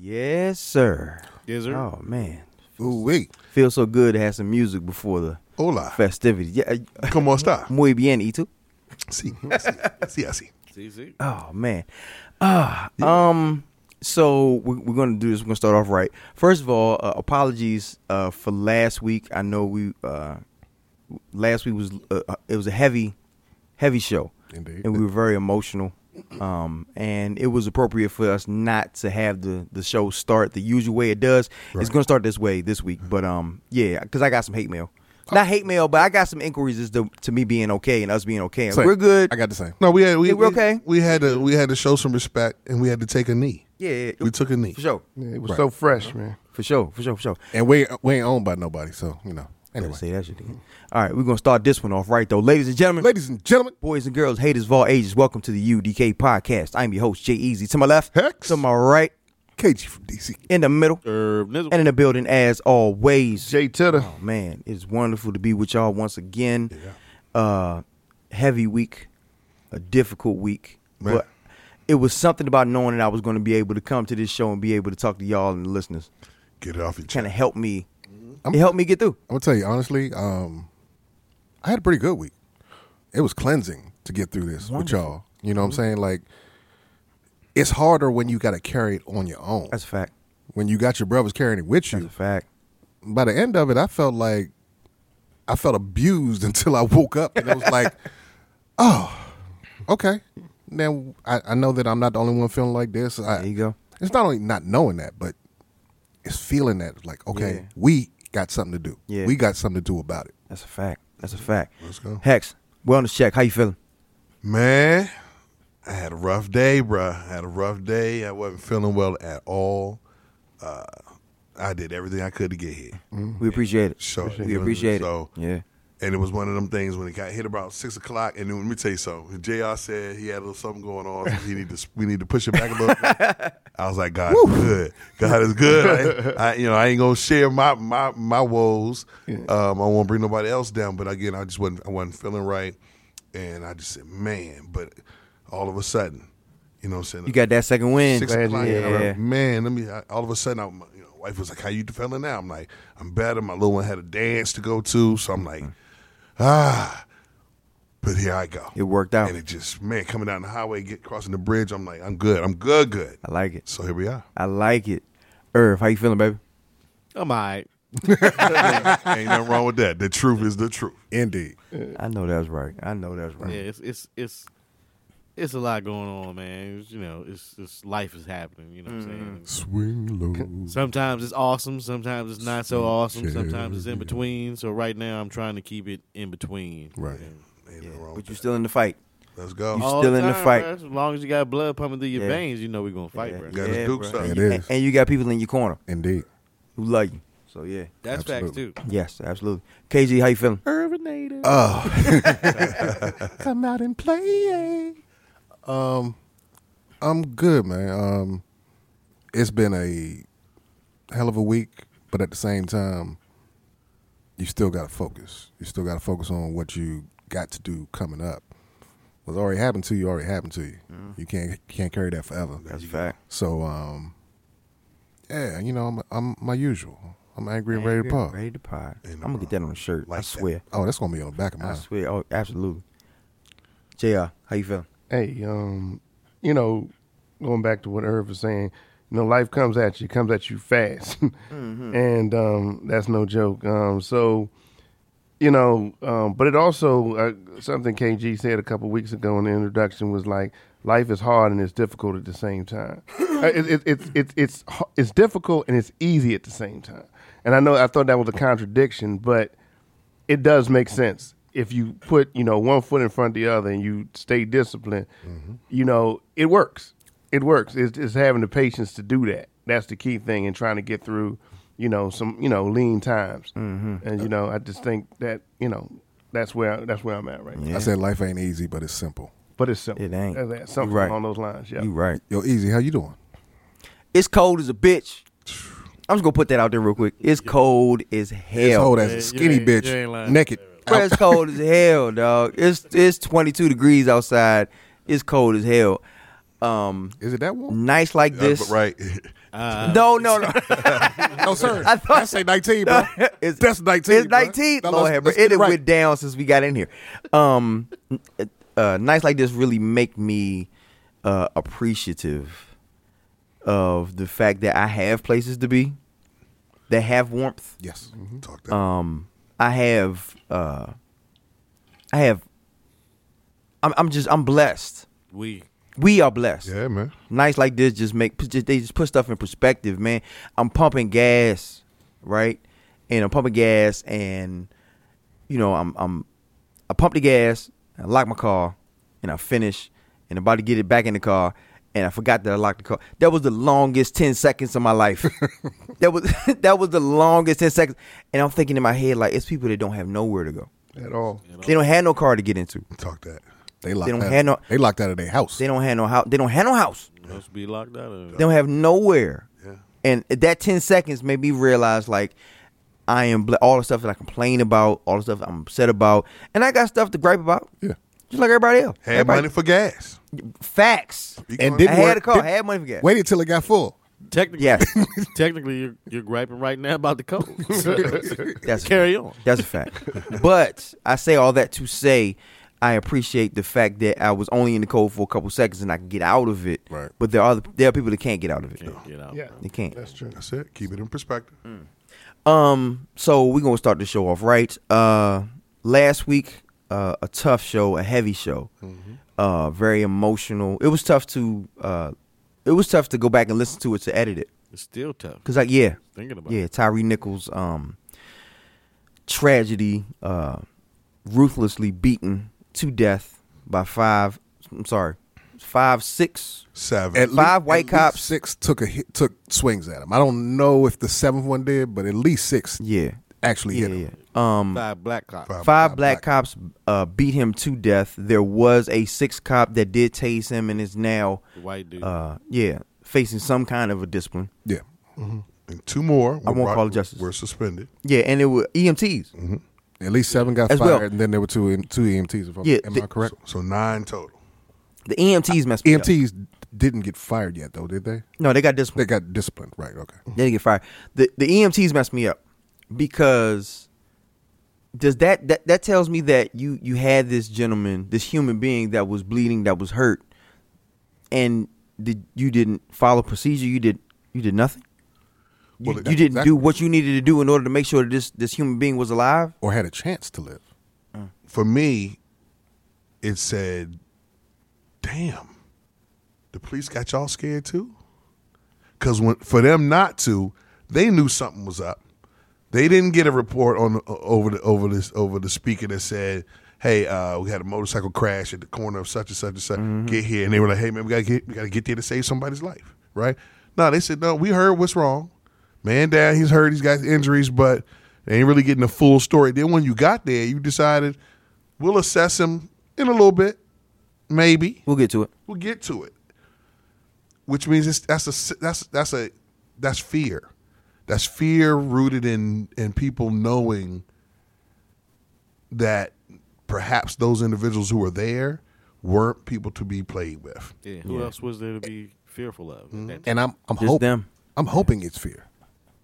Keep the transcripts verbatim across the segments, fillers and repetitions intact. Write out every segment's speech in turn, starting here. Yes, sir. Yes, sir. Oh, man. Ooh, wait. Feels so good to have some music before the Hola. Festivity. Yeah. Come on, stop. Muy bien, ¿y tú? Sí, sí, sí. Sí, sí. Oh, man. Uh, yeah. Um. So we're, we're going to do this. We're going to start off right. First of all, uh, apologies uh, for last week. I know we uh, last week was uh, it was a heavy, heavy show. Indeed. And we were very emotional. Um, and it was appropriate for us not to have the, the show start the usual way it does. Right. It's going to start this way this week. But, um, yeah, because I got some hate mail. Oh. Not hate mail, but I got some inquiries as to, to me being okay and us being okay. And we're good. I got the same. No, we had, we, we're okay. We, we, had to, we had to show some respect, and we had to take a knee. Yeah. yeah we was, took a knee. For sure. Yeah, it was right. so fresh, man. For sure, for sure, for sure. And we, we ain't owned by nobody, so, you know. Anyway. Say that shit again. All right, we're going to start this one off right, though. Ladies and gentlemen. Ladies and gentlemen. Boys and girls, haters of all ages, welcome to the U D K podcast. I'm your host, Jay Easy. To my left. Hex. To my right. K G from D C. In the middle. Herb Nizzle. And in the building, as always. Jay Titter. Oh, man, it's wonderful to be with y'all once again. Yeah. Uh, heavy week. A difficult week. Man. But it was something about knowing that I was going to be able to come to this show and be able to talk to y'all and the listeners. Get it off your chest. Kind of help me. I'm, it helped me get through. I'm going to tell you, honestly, um, I had a pretty good week. It was cleansing to get through this Wonderful. With y'all. You know what mm-hmm. I'm saying? Like, it's harder when you got to carry it on your own. That's a fact. When you got your brothers carrying it with you. That's a fact. By the end of it, I felt like, I felt abused until I woke up. And it was like, oh, okay. Now, I, I know that I'm not the only one feeling like this. I, there you go. It's not only not knowing that, but it's feeling that. Like, okay, yeah. we... got something to do. Yeah. We got something to do about it. That's a fact. That's a fact. Let's go. Hex, wellness check. How you feeling? Man, I had a rough day, bro. I had a rough day. I wasn't feeling well at all. Uh, I did everything I could to get hit. Mm-hmm. We appreciate it. So, we appreciate it. So, yeah. And it was one of them things when it got hit about six o'clock. And then, let me tell you something. J R said he had a little something going on. So he need to, we need to push it back a little bit. I was like, God Woo. Is good. God is good. I, I, you know, I ain't gonna share my my my woes. Yeah. Um, I won't bring nobody else down. But again, I just wasn't I wasn't feeling right. And I just said, man. But all of a sudden, you know, what I'm saying, you got that second win. Six o'clock, yeah. Like, man, let me. I, all of a sudden, I, you know, wife was like, "How you feeling now?" I'm like, "I'm better." My little one had a dance to go to, so I'm like. Mm-hmm. Ah, but here I go. It worked out. And it just, man, coming down the highway, get crossing the bridge, I'm like, I'm good. I'm good, good. I like it. So here we are. I like it. Irv, how you feeling, baby? I'm all right. Ain't nothing wrong with that. The truth is the truth. Indeed. I know that's right. I know that's right. Yeah, it's it's it's, it's a lot going on, man. It's, you know, it's, it's life is happening. You know what I'm saying? Swing low. Sometimes it's awesome. Sometimes it's not so awesome. Sometimes it's in between. So right now I'm trying to keep it in between. Right. And, ain't yeah. no wrong but you're that. Still in the fight. Let's go. You're All still in the fight. Bro. As long as you got blood pumping through your yeah. veins, you know we're going to fight, yeah. bro. You got yeah, Duke bro. Stuff. It is. And you got people in your corner. Indeed. Who love you. So, yeah. That's facts, too. Yes, absolutely. K G, how you feeling? Urbanator. Oh. Come out and play. Um, I'm good, man. Um, it's been a hell of a week, but at the same time, you still got to focus. You still got to focus on what you got to do coming up. What's already happened to you already happened to you. Mm. You can't can't carry that forever. That's a fact. So, um, yeah, you know, I'm, I'm my usual. I'm angry and ready to pod. Ready to pod. I'm gonna get that on a shirt. Like I swear. That. Oh, that's gonna be on the back of mine. I swear. Oh, absolutely. J R, how you feeling? Hey, um, you know, going back to what Irv was saying, you know, life comes at you, comes at you fast. Mm-hmm. And um, that's no joke. Um, so, you know, um, but it also, uh, something K G said a couple weeks ago in the introduction was like, life is hard and it's difficult at the same time. It's it, it, it, it, it's it's difficult and it's easy at the same time. And I know I thought that was a contradiction, but it does make sense. If you put, you know, one foot in front of the other and you stay disciplined, mm-hmm. you know, it works. It works. It's, it's having the patience to do that. That's the key thing in trying to get through, you know, some, you know, lean times. Mm-hmm. And, you know, I just think that, you know, that's where I, that's where I'm at right now. Yeah. I said life ain't easy, but it's simple. But it's simple. It ain't. That's something right. along those lines. Yeah. You right. Yo, Easy, how you doing? It's cold as a bitch. I'm just going to put that out there real quick. It's yeah. cold as hell. It's cold as a skinny bitch, naked. It's cold as hell, dog. It's it's twenty-two degrees outside. It's cold as hell. Um, Is it that warm? Nights like this, uh, right? Uh, no, no, no, no, sir. I thought I say nineteen, bro. It's, that's nineteen. It's nineteen. Bro. No, let's, let's it right. went down since we got in here. Um, uh, nights like this really make me uh, appreciative of the fact that I have places to be that have warmth. Yes, mm-hmm. Talk that. Um, I have. Uh, I have. I'm, I'm just. I'm blessed. We. We are blessed. Yeah, man. Nights like this just make, just, they just put stuff in perspective, man. I'm pumping gas, right? And I'm pumping gas, and you know, I'm, I'm, I pump the gas, I lock my car, and I finish, and I'm about to get it back in the car, and I forgot that I locked the car. That was the longest ten seconds of my life. that was that was the longest ten seconds, and I'm thinking in my head like, it's people that don't have nowhere to go at all. At all. They don't have no car to get into. Talk that. They locked, they, don't out have no, they locked out of their house. They don't have no house. They don't have no house. Yeah. Be locked out of they don't have nowhere. Yeah. And that ten seconds made me realize, like, I am ble- all the stuff that I complain about, all the stuff I'm upset about, and I got stuff to gripe about. Yeah, just like everybody else. Had everybody. money for gas. Facts. And didn't I had work, a car. Did, I had money for gas. Waited till it got full. Technically, yes. Technically, you're, you're griping right now about the cold. That's carry on. That's a fact. But I say all that to say, I appreciate the fact that I was only in the cold for a couple seconds and I can get out of it. Right. But there are other, there are people that can't get out of it. Can't get out. Yeah. They can't. That's true. That's it. Keep it in perspective. Mm. Um. So we're gonna start the show off right. Uh. Last week, uh, a tough show, a heavy show. Mm-hmm. Uh. Very emotional. It was tough to. Uh. It was tough to go back and listen to it to edit it. It's still tough. Cause like yeah. Thinking about yeah, it. Tyree Nichols. Um. Tragedy. Uh. Ruthlessly beaten to death by five. I'm sorry, five, six, seven, at five least, white at cops. Least six took a hit, took swings at him. I don't know if the seventh one did, but at least six. Yeah, actually yeah, hit him. Yeah. Um, five black cops. Five, five black, black cops uh, beat him to death. There was a sixth cop that did tase him and is now white dude. Uh, yeah, facing some kind of a discipline. Yeah, mm-hmm. And two more. I won't brought, call it justice. We're suspended. Yeah, and it were E M Ts. Mm-hmm. At least seven got As fired, well. And then there were two two E M Ts. If I'm, yeah, am the, I correct? So, so nine total. The E M Ts messed me up. E M Ts didn't get fired yet, though, did they? No, they got disciplined. They got disciplined, right? Okay, they didn't get fired. The the E M Ts messed me up because does that that, that tells me that you you had this gentleman, this human being that was bleeding, that was hurt, and did, you didn't follow procedure. You did you did nothing. You, well, you didn't exactly. do what you needed to do in order to make sure that this, this human being was alive? Or had a chance to live. Mm. For me, it said, damn, the police got y'all scared too? Because for them not to, they knew something was up. They didn't get a report on over the over this over the speaker that said, hey, uh, we had a motorcycle crash at the corner of such and such and such. Mm-hmm. Get here. And they were like, hey, man, we got to get there to save somebody's life, right? No, they said, no, we heard what's wrong. Man down, he's hurt, he's got injuries, but they ain't really getting the full story. Then when you got there, you decided we'll assess him in a little bit, maybe. We'll get to it. We'll get to it. Which means it's, that's a that's that's a that's fear. That's fear rooted in in people knowing that perhaps those individuals who were there weren't people to be played with. Yeah. Who yeah. else was there to be fearful of? Mm-hmm. And I'm I'm Just hoping them. I'm hoping it's fear.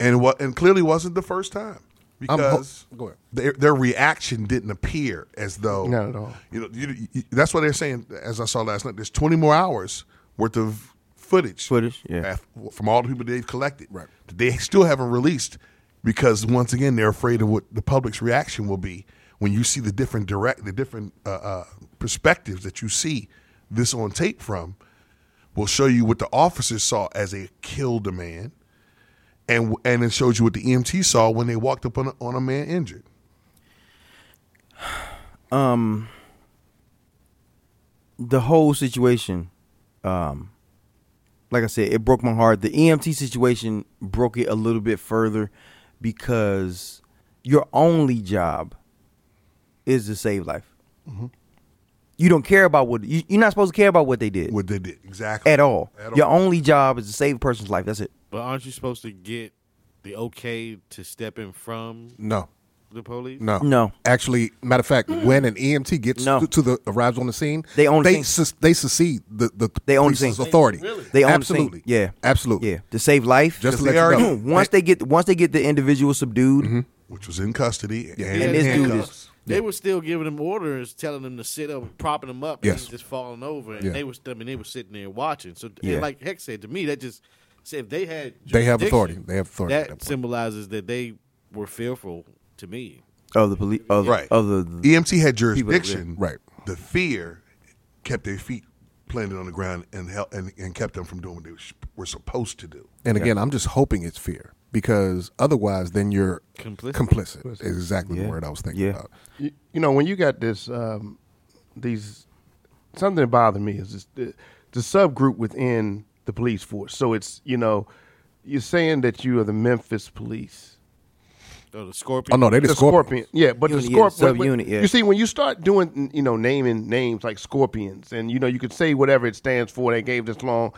And what? And clearly wasn't the first time because ho- their, their reaction didn't appear as though. Not at all. You know, you, you, that's what they're saying. As I saw last night, there's twenty more hours worth of footage, footage, yeah, from all the people they've collected. Right, that they still haven't released because once again they're afraid of what the public's reaction will be when you see the different direct, the different uh, uh, perspectives that you see this on tape from. Will show you what the officers saw as they killed a man, and and it shows you what the E M T saw when they walked up on a, on a man injured. Um, the whole situation, um, like I said, it broke my heart. The E M T situation broke it a little bit further because your only job is to save life. Mm-hmm. You don't care about what you, you're not supposed to care about what they did. What they did, exactly, at all. At all. Your only job is to save a person's life. That's it. But aren't you supposed to get the okay to step in from? No, the police. No, no. Actually, matter of fact, when an E M T gets no. to, to the arrives on the scene, they own they the scene. Su- they secede the the they own police's the authority. They, really? they own absolutely. The yeah, absolutely. Yeah, to save life. Just to let you know. once they get once they get the individual subdued, mm-hmm. which was in custody, yeah. and, and this dude is. They yeah. were still giving them orders, telling them to sit up, propping them up, and yes. just falling over. And yeah. they were, I mean, they were sitting there watching. So, yeah. like Heck said to me, that just said if they had, they have authority. They have authority. That, that symbolizes that they were fearful to me of the police. Of, right. Of the, the E M T had jurisdiction. Right. The fear kept their feet planted on the ground and help, and, and kept them from doing what they were supposed to do. And again, yeah. I'm just hoping it's fear. Because otherwise, then you're complicit. complicit is exactly yeah. the word I was thinking yeah. about. You, you know, when you got this, um, these, something that bothered me is this, the, the subgroup within the police force. So it's, you know, you're saying that you are the Memphis police. Oh, the Scorpion. Oh, no, they're the, the Scorpion. Yeah, but unit, the Scorpion. Yeah, yeah. You see, when you start doing, you know, naming names like Scorpions, and, you know, you could say whatever it stands for, they gave this long,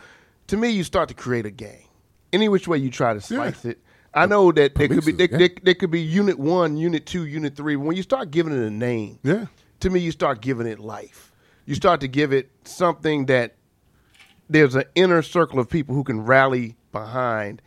to me, you start to create a gang. Any which way you try to slice yeah. it. I know that there could be there, yeah. there, there could be unit one, unit two, unit three. When you start giving it a name, yeah. to me, you start giving it life. You start to give it something that there's an inner circle of people who can rally behind,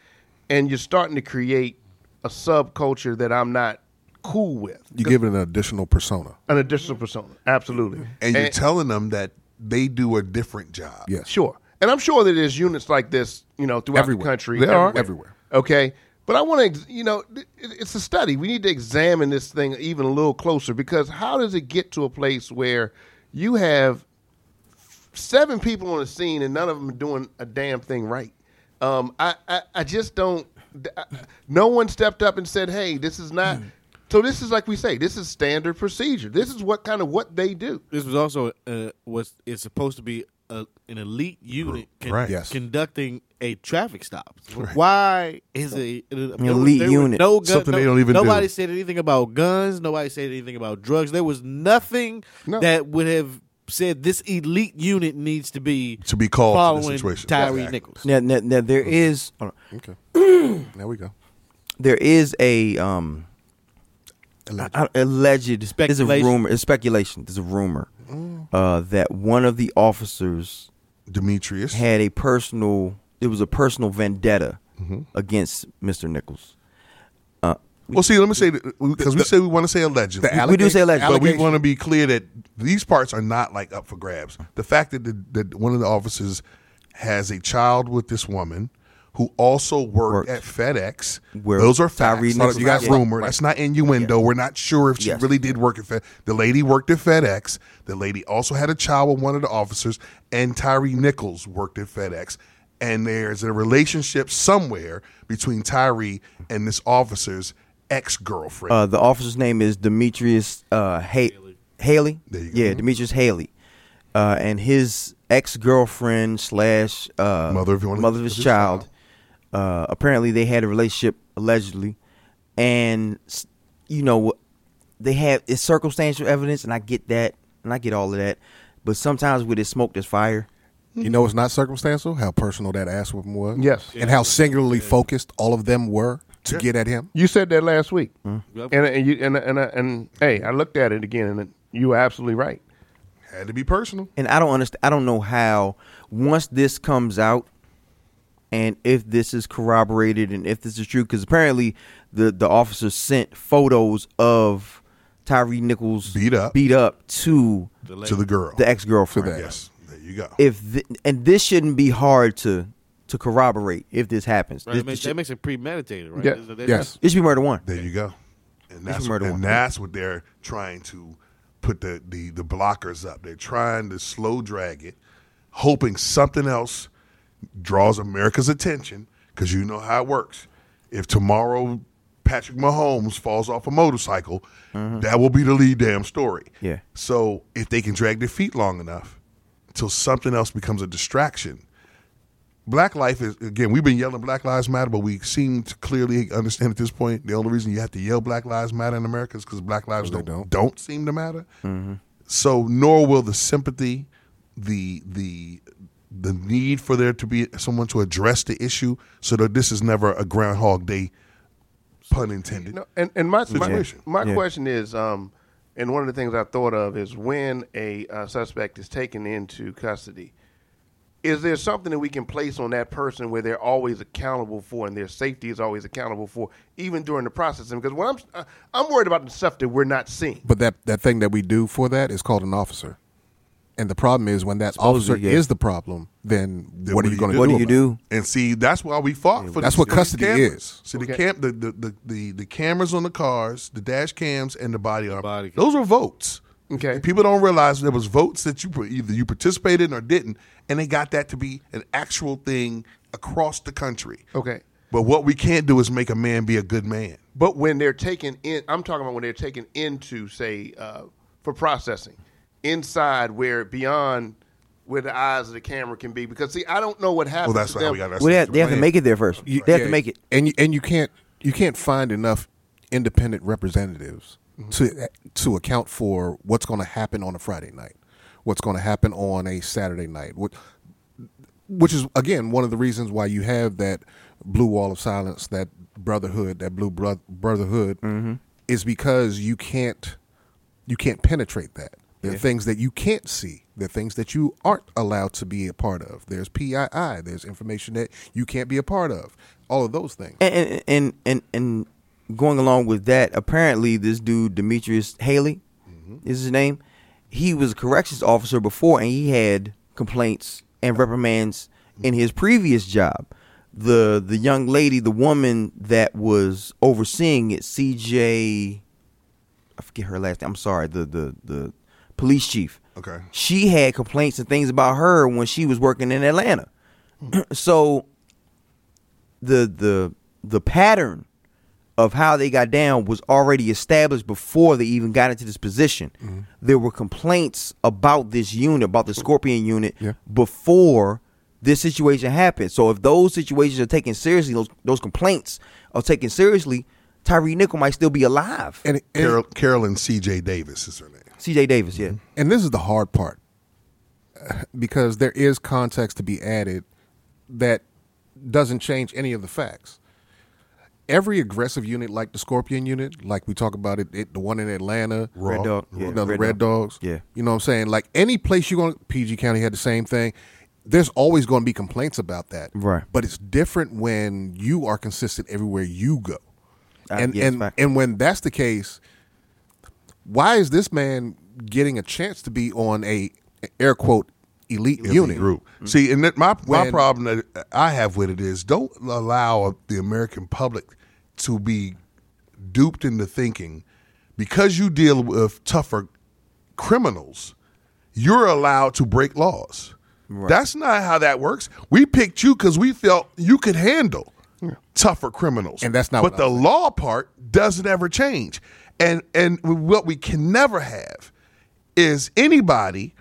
and you're starting to create a subculture that I'm not cool with. You give it an additional persona. An additional persona, absolutely. And you're and, telling them that they do a different job. Yes, sure. And I'm sure that there's units like this, you know, throughout everywhere. the country. There everywhere. are everywhere. Okay. But I want to, you know, it's a study. We need to examine this thing even a little closer because how does it get to a place where you have seven people on the scene and none of them are doing a damn thing right? Um, I, I, I just don't, I, no one stepped up and said, hey, this is not, mm. so this is like we say, this is standard procedure. This is what kind of what they do. This was also uh, what is supposed to be a, an elite unit con- right. yes. conducting a traffic stop. Right. Why is it an elite unit? No gun, Something no, they don't even Nobody do. said anything about guns. Nobody said anything about drugs. There was nothing no. that would have said this elite unit needs to be to be called following to the situation. Tyree exactly. Nichols. Now, now, now there okay. is. Hold on. Okay. There we go. There is a um alleged. I, alleged speculation. There's a rumor. It's speculation. There's a rumor. Uh, that one of the officers, Demetrius, had a personal. It was a personal vendetta mm-hmm. against Mister Nichols. Uh, well, see, let me say because we say we want to say allegedly. We do say allegedly, but we want to be clear that these parts are not like up for grabs. The fact that the, that one of the officers has a child with this woman who also worked, worked. at FedEx. Where Those are facts. Nichols, you got yeah. rumor. That's not innuendo. Yeah. We're not sure if she yes. really did work at FedEx. The lady worked at FedEx. The lady also had a child with one of the officers, and Tyree Nichols worked at FedEx. And there's a relationship somewhere between Tyree and this officer's ex-girlfriend. Uh, the officer's name is Demetrius uh, Hay- Haley. Haley? There you go. Yeah, Demetrius Haley. Uh, and his ex-girlfriend slash uh, mother of, mother of his, his child. child. Uh, apparently they had a relationship allegedly, and you know they have it's circumstantial evidence, and I get that, and I get all of that, but sometimes with this smoke, there's fire. You know, it's not circumstantial how personal that ass whooping was. Yes, and how singularly yeah. focused all of them were to yeah. get at him. You said that last week, mm-hmm. and and, you, and and and and hey, I looked at it again, and you were absolutely right. Had to be personal, and I don't understand. I don't know how once this comes out. And if this is corroborated and if this is true, because apparently the, the officer sent photos of Tyree Nichols beat up, beat up to, the, to the girl, the ex-girlfriend. Yes, there you you go. If the, and this shouldn't be hard to to corroborate if this happens. Right, this, that, makes, that makes it premeditated, right? Yeah. They're, they're, yes. It should be murder one. There you go. And that's what, and that's what they're trying to put the, the, the blockers up. They're trying to slow drag it, hoping something else draws America's attention, because you know how it works. If tomorrow Patrick Mahomes falls off a motorcycle, mm-hmm. that will be the lead damn story. Yeah. So if they can drag their feet long enough until something else becomes a distraction. Black life is, again, we've been yelling Black Lives Matter, but we seem to clearly understand at this point the only reason you have to yell Black Lives Matter in America is because Black lives don't, don't don't seem to matter. Mm-hmm. So nor will the sympathy, the the the need for there to be someone to address the issue, so that this is never a Groundhog Day, pun intended. No, and, and my situation. My, my yeah. question is, um, and one of the things I thought of is when a uh, suspect is taken into custody, is there something that we can place on that person where they're always accountable for, and their safety is always accountable for, even during the processing? Because when I'm, uh, I'm worried about the stuff that we're not seeing. But that, that thing that we do for that is called an officer. And the problem is when that Supposedly, officer yeah. is the problem, then, then what, what are you going to do? What do you do? And see, that's why we fought yeah, for. That's the, what custody is. See, okay. the, cam- the, the, the, the, the cameras on the cars, the dash cams, and the body armor. Body those were votes. Okay, people don't realize there was votes that you either you participated in or didn't, and they got that to be an actual thing across the country. Okay, but what we can't do is make a man be a good man. But when they're taken in, I'm talking about when they're taken into, say, uh, for processing, inside where beyond where the eyes of the camera can be, because see, I don't know what happens. Well, that's why we got. Well, they have, they have to make it there first. You, they have yeah, to make it, and you, and you can't you can't find enough independent representatives to to account for what's going to happen on a Friday night, what's going to happen on a Saturday night, what, which is, again, one of the reasons why you have that blue wall of silence, that brotherhood, that blue bro- brotherhood, mm-hmm. is because you can't you can't penetrate that. There are yeah. things that you can't see. There are things that you aren't allowed to be a part of. There's P I I. There's information that you can't be a part of. All of those things. And and and and. and going along with that, apparently this dude, Demetrius Haley, mm-hmm. is his name, he was a corrections officer before, and he had complaints and reprimands mm-hmm. in his previous job. The the young lady, the woman that was overseeing it, C J, I forget her last name, I'm sorry, the, the, the police chief. Okay. She had complaints and things about her when she was working in Atlanta. Mm-hmm. So the the the pattern of how they got down was already established before they even got into this position. Mm-hmm. There were complaints about this unit, about the Scorpion unit, yeah. before this situation happened. So if those situations are taken seriously, those, those complaints are taken seriously, Tyree Nichols might still be alive. And, and Carol, Carolyn C J. Davis is her name. C J. Davis, yeah. And this is the hard part, because there is context to be added that doesn't change any of the facts. Every aggressive unit, like the Scorpion unit, like we talk about it, it the one in Atlanta, Raw, Red Dog, yeah, no, Red, Red Dogs, yeah, you know what I'm saying. Like any place you go, P G County had the same thing. There's always going to be complaints about that, right? But it's different when you are consistent everywhere you go, uh, and yes, and fine. and when that's the case, why is this man getting a chance to be on a air quote elite, elite unit group? Mm-hmm. See, and that my when, my problem that I have with it is don't allow the American public to be duped into thinking, because you deal with tougher criminals, you're allowed to break laws. Right. That's not how that works. We picked you because we felt you could handle yeah. tougher criminals. And that's not But what the I'm law saying. Part doesn't ever change. And and what we can never have is anybody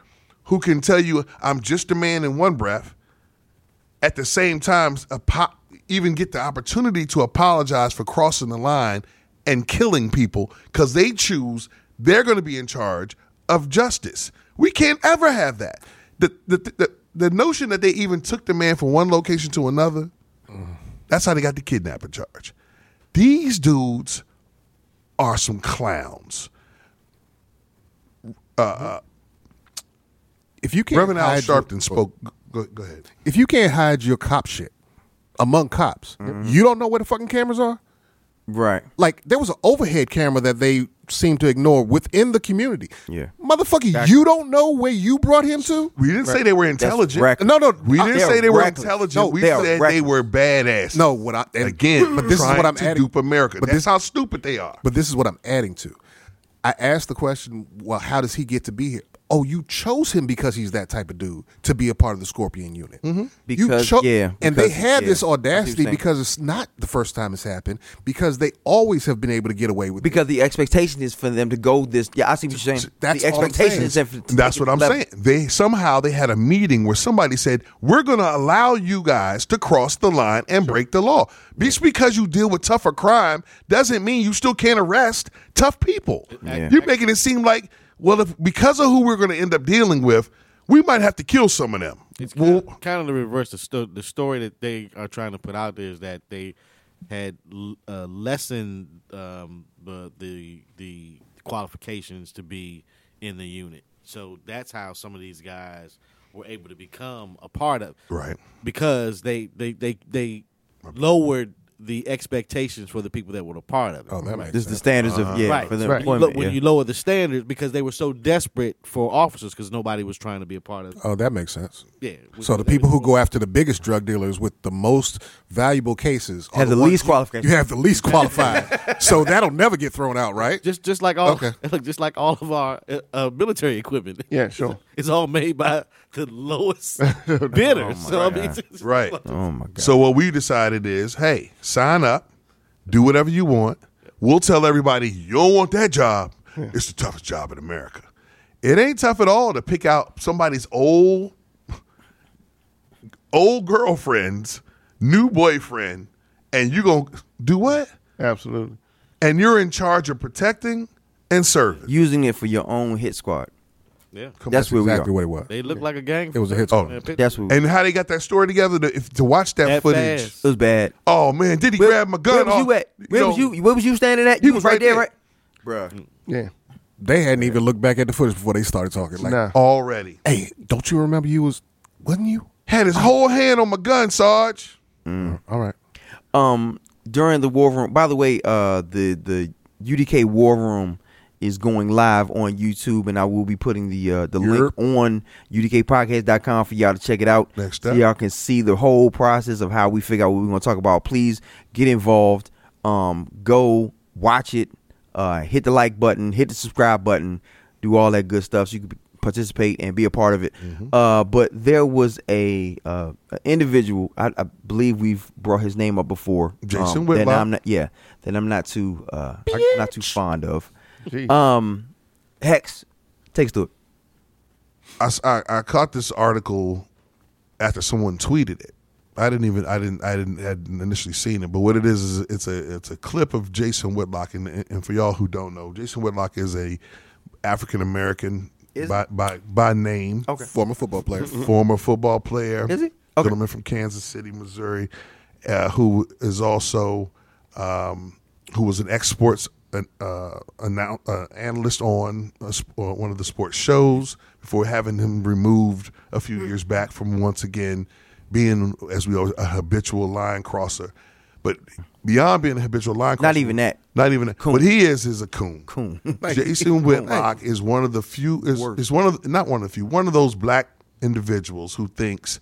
who can tell you, I'm just a man in one breath, at the same time, a pop, even get the opportunity to apologize for crossing the line and killing people, because they choose they're going to be in charge of justice. We can't ever have that. The the the, the notion that they even took the man from one location to another, mm. that's how they got the kidnapping charge. These dudes are some clowns. Uh, if you can't Reverend Al Sharpton spoke. Go, go ahead. If you can't hide your cop shit among cops, mm-hmm. you don't know where the fucking cameras are? Right. Like, there was an overhead camera that they seem to ignore within the community. Yeah, motherfucker, exactly. You don't know where you brought him to. We didn't right. say they were intelligent. No, no, we didn't say they were reckless. intelligent. No, we they said reckless. They were badass. No, what I and again, but this is what I'm to adding. Dupe America. But that's this, how stupid they are. But this is what I'm adding to. I asked the question, well, how does he get to be here? Oh, you chose him because he's that type of dude to be a part of the Scorpion unit. Mm-hmm. Because, cho- yeah. Because, and they have yeah, this audacity because it's not the first time it's happened, because they always have been able to get away with because it. Because the expectation is for them to go this. Yeah, I see what you're saying. That's the expectation is for, that's what I'm level. saying. They somehow they had a meeting where somebody said, we're going to allow you guys to cross the line and sure. break the law. Yeah. Just because you deal with tougher crime doesn't mean you still can't arrest tough people. Yeah. You're making it seem like, well, if because of who we're going to end up dealing with, we might have to kill some of them. It's well, kind, of, kind of the reverse. The, sto- the story that they are trying to put out there is that they had uh, lessened um, the, the the qualifications to be in the unit. So that's how some of these guys were able to become a part of it. Right. Because they, they, they, they lowered the expectations for the people that were a part of it. Oh, that right. This is the standards uh-huh. of, yeah, right. for the right. employment. Look, when yeah. you lower the standards, because they were so desperate for officers because nobody was trying to be a part of it. Oh, that makes sense. Yeah. So the people who go after the biggest drug dealers with the most valuable cases have the, the least qualified. You have the least qualified. So that'll never get thrown out, right? Just just like all okay. just like all of our uh, military equipment. Yeah, sure. It's, it's all made by the lowest bidder. Oh so, I mean, right. Oh my God. So what we decided is, hey, sign up, do whatever you want. We'll tell everybody you don't want that job. Yeah. It's the toughest job in America. It ain't tough at all to pick out somebody's old, old girlfriend's new boyfriend, and you gonna do what? Absolutely. And you're in charge of protecting and serving, using it for your own hit squad. Yeah, Come that's, that's where exactly we are. what it was. They looked yeah. like a gang. It was a hit. Oh, man, that's what. And how they got that story together? To, if, to watch that, that footage, fast. It was bad. Oh man, did he where, grab my gun? Where was off, you at? Where you was know, you? Where was you standing at? You was, was right there, there, right, bruh. Yeah, they hadn't yeah. even looked back at the footage before they started talking. Like nah. already. Hey, don't you remember you was? Wasn't you? Had his whole hand on my gun, Sarge. Mm. All right. Um, during the war room. By the way, uh, the the U D K war room is going live on YouTube, and I will be putting the uh, the Europe. link on U D K podcast dot com for y'all to check it out. Next so y'all can see the whole process of how we figure out what we're going to talk about. Please get involved. Um, go watch it. Uh, hit the like button. Hit the subscribe button. Do all that good stuff so you can participate and be a part of it. Mm-hmm. Uh, but there was a uh, an individual. I, I believe we've brought his name up before. Jason um, Whitlock. That I'm not, yeah, that I'm not too uh, not too fond of. Jeez. Um, Hex, takes to it. I, I, I caught this article after someone tweeted it. I didn't even I didn't I didn't hadn't initially seen it, but what it is is it's a it's a clip of Jason Whitlock, and and for y'all who don't know, Jason Whitlock is a African American by, by by name, okay. former football player, mm-hmm. former football player, is he? Okay. Gentleman from Kansas City, Missouri, uh, who is also um, who was an ex-sports. An uh, annou- uh, analyst on a sp- uh, one of the sports shows before having him removed a few years back from once again being, as we are, a habitual line crosser. But beyond being a habitual line crosser. Not even that. Not even that. Coon. What he is is a coon. Coon. Jason Whitlock is one of the few, is, is one of the, not one of the few, one of those black individuals who thinks,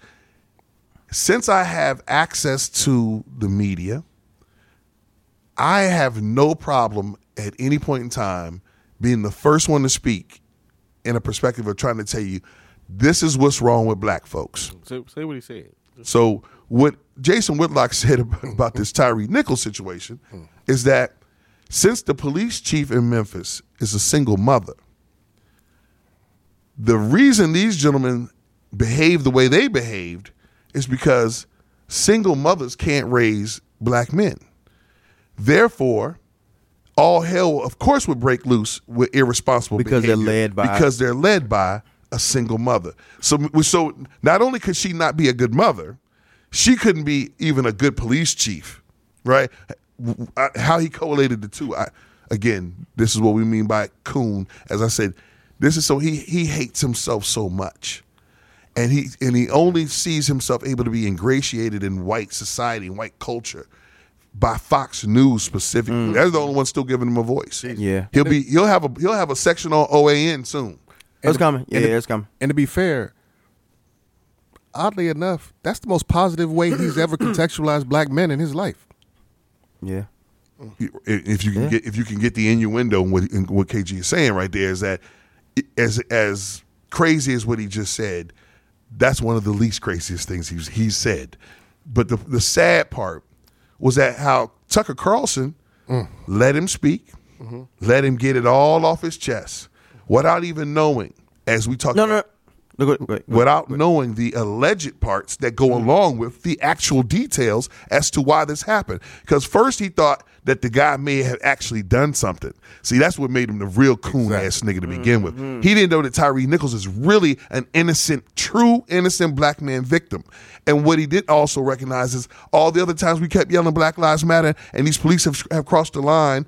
since I have access to the media, I have no problem at any point in time being the first one to speak in a perspective of trying to tell you this is what's wrong with black folks. Say, say what he said. So what Jason Whitlock said about, about this Tyree Nichols situation is that since the police chief in Memphis is a single mother, the reason these gentlemen behaved the way they behaved is because single mothers can't raise black men. Therefore, all hell, of course, would break loose with irresponsible because behavior they're led by because they're led by a single mother. So, so not only could she not be a good mother, she couldn't be even a good police chief, right? How he collated the two. I, again, this is what we mean by coon. As I said, this is so he he hates himself so much. And he and he only sees himself able to be ingratiated in white society, white culture. by Fox News specifically. Mm. That's the only one still giving him a voice. Yeah, he'll be he'll have a he'll have a section on O A N soon. And it's coming. Yeah, to, yeah, it's coming. And to be fair, oddly enough, that's the most positive way he's ever contextualized black men in his life. Yeah. If you can yeah. get if you can get the innuendo in what, in what K G is saying right there is that as as crazy as what he just said, that's one of the least craziest things he's he said. But the the sad part was that how Tucker Carlson mm. let him speak, mm-hmm. let him get it all off his chest, without even knowing, as we talk no, about, no, no. Look, wait, wait, without wait. knowing the alleged parts that go mm-hmm. along with the actual details as to why this happened. Because first he thought that the guy may have actually done something. See, that's what made him the real coon-ass exactly. nigga to begin mm-hmm. with. He didn't know that Tyree Nichols is really an innocent, true innocent black man victim. And what he did also recognize is all the other times we kept yelling Black Lives Matter and these police have, have crossed the line,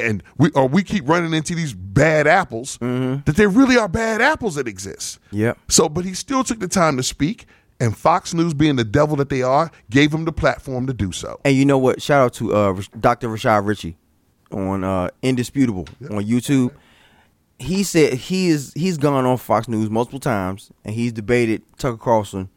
and we or we keep running into these bad apples, mm-hmm. that there really are bad apples that exist. Yep. So, but he still took the time to speak, and Fox News, being the devil that they are, gave him the platform to do so. And you know what? Shout out to uh, Doctor Rashad Richie on uh, Indisputable yep. on YouTube. He said he is he's gone on Fox News multiple times, and he's debated Tucker Carlson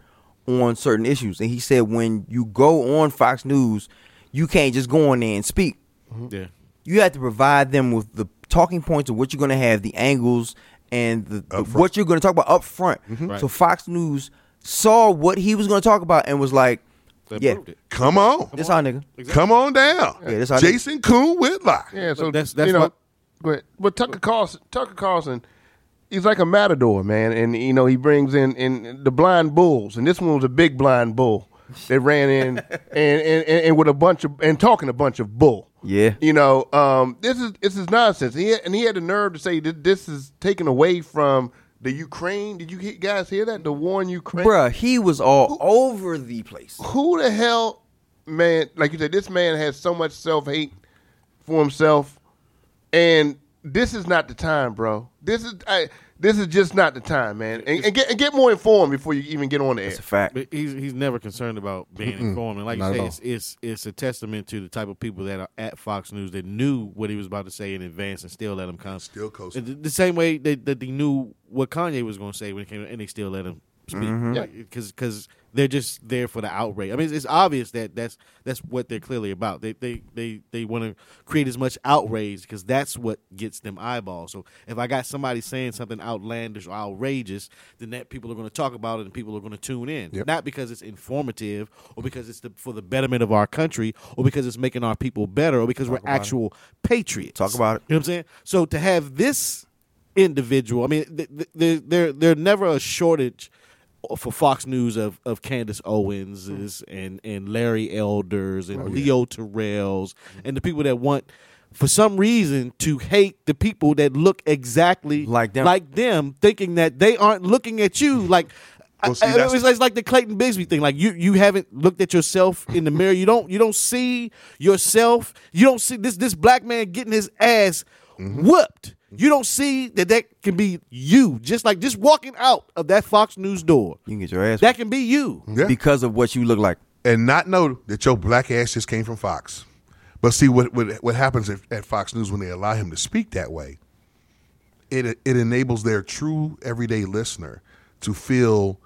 on certain issues. And he said when you go on Fox News, you can't just go on there and speak. Mm-hmm. Yeah. You have to provide them with the talking points of what you're going to have, the angles, and the, the, what you're going to talk about up front. Mm-hmm. Right. So Fox News saw what he was going to talk about and was like, they yeah, it. come on. This our nigga. Exactly. Come on down. Yeah, this our Jason Coon Whitlock. Yeah, so that's, that's you know, what. But Tucker Carlson, Tucker Carlson, he's like a matador, man. And, you know, he brings in, in the blind bulls. And this one was a big blind bull. They ran in and, and, and, and with a bunch of and talking a bunch of bull. Yeah, you know, um, this is this is nonsense. He had, and he had the nerve to say that this is taken away from the Ukraine. Did you guys hear that? The war in Ukraine, bruh. He was all who, over the place. Who the hell, man? Like you said, this man has so much self hate for himself, and this is not the time, bro. This is I, this is just not the time, man. And, and get and get more informed before you even get on the air. That's a fact. But he's he's never concerned about being Mm-mm. informed, and like not you say, it's, it's it's a testament to the type of people that are at Fox News that knew what he was about to say in advance and still let him come. Still coasting. The, the same way that, that they knew what Kanye was going to say when it came, and they still let him speak. Mm-hmm. Yeah, because because they're just there for the outrage. I mean, it's, it's obvious that that's that's what they're clearly about. They they they, they want to create as much outrage because that's what gets them eyeballs. So if I got somebody saying something outlandish or outrageous, then that people are going to talk about it and people are going to tune in. Yep. Not because it's informative or because it's the, for the betterment of our country or because it's making our people better or because talk we're actual it. patriots. Talk about it. You know what I'm saying? So to have this individual, I mean, th- th- th- there there never a shortage for Fox News of, of Candace Owens mm. and, and Larry Elders and oh, yeah. Leo Terrells mm. and the people that want, for some reason, to hate the people that look exactly like them, like them thinking that they aren't looking at you. Like well, see, I, I, it's, it's like the Clayton Bigsby thing. Like you, you haven't looked at yourself in the mirror. You don't you don't see yourself. You don't see this this black man getting his ass mm-hmm. whooped. You don't see that that can be you. Just like just walking out of that Fox News door. You can get your ass. That can be you. Yeah. Because of what you look like. And not know that your black ass just came from Fox. But see, what what, what happens at, at Fox News when they allow him to speak that way, it it enables their true everyday listener to feel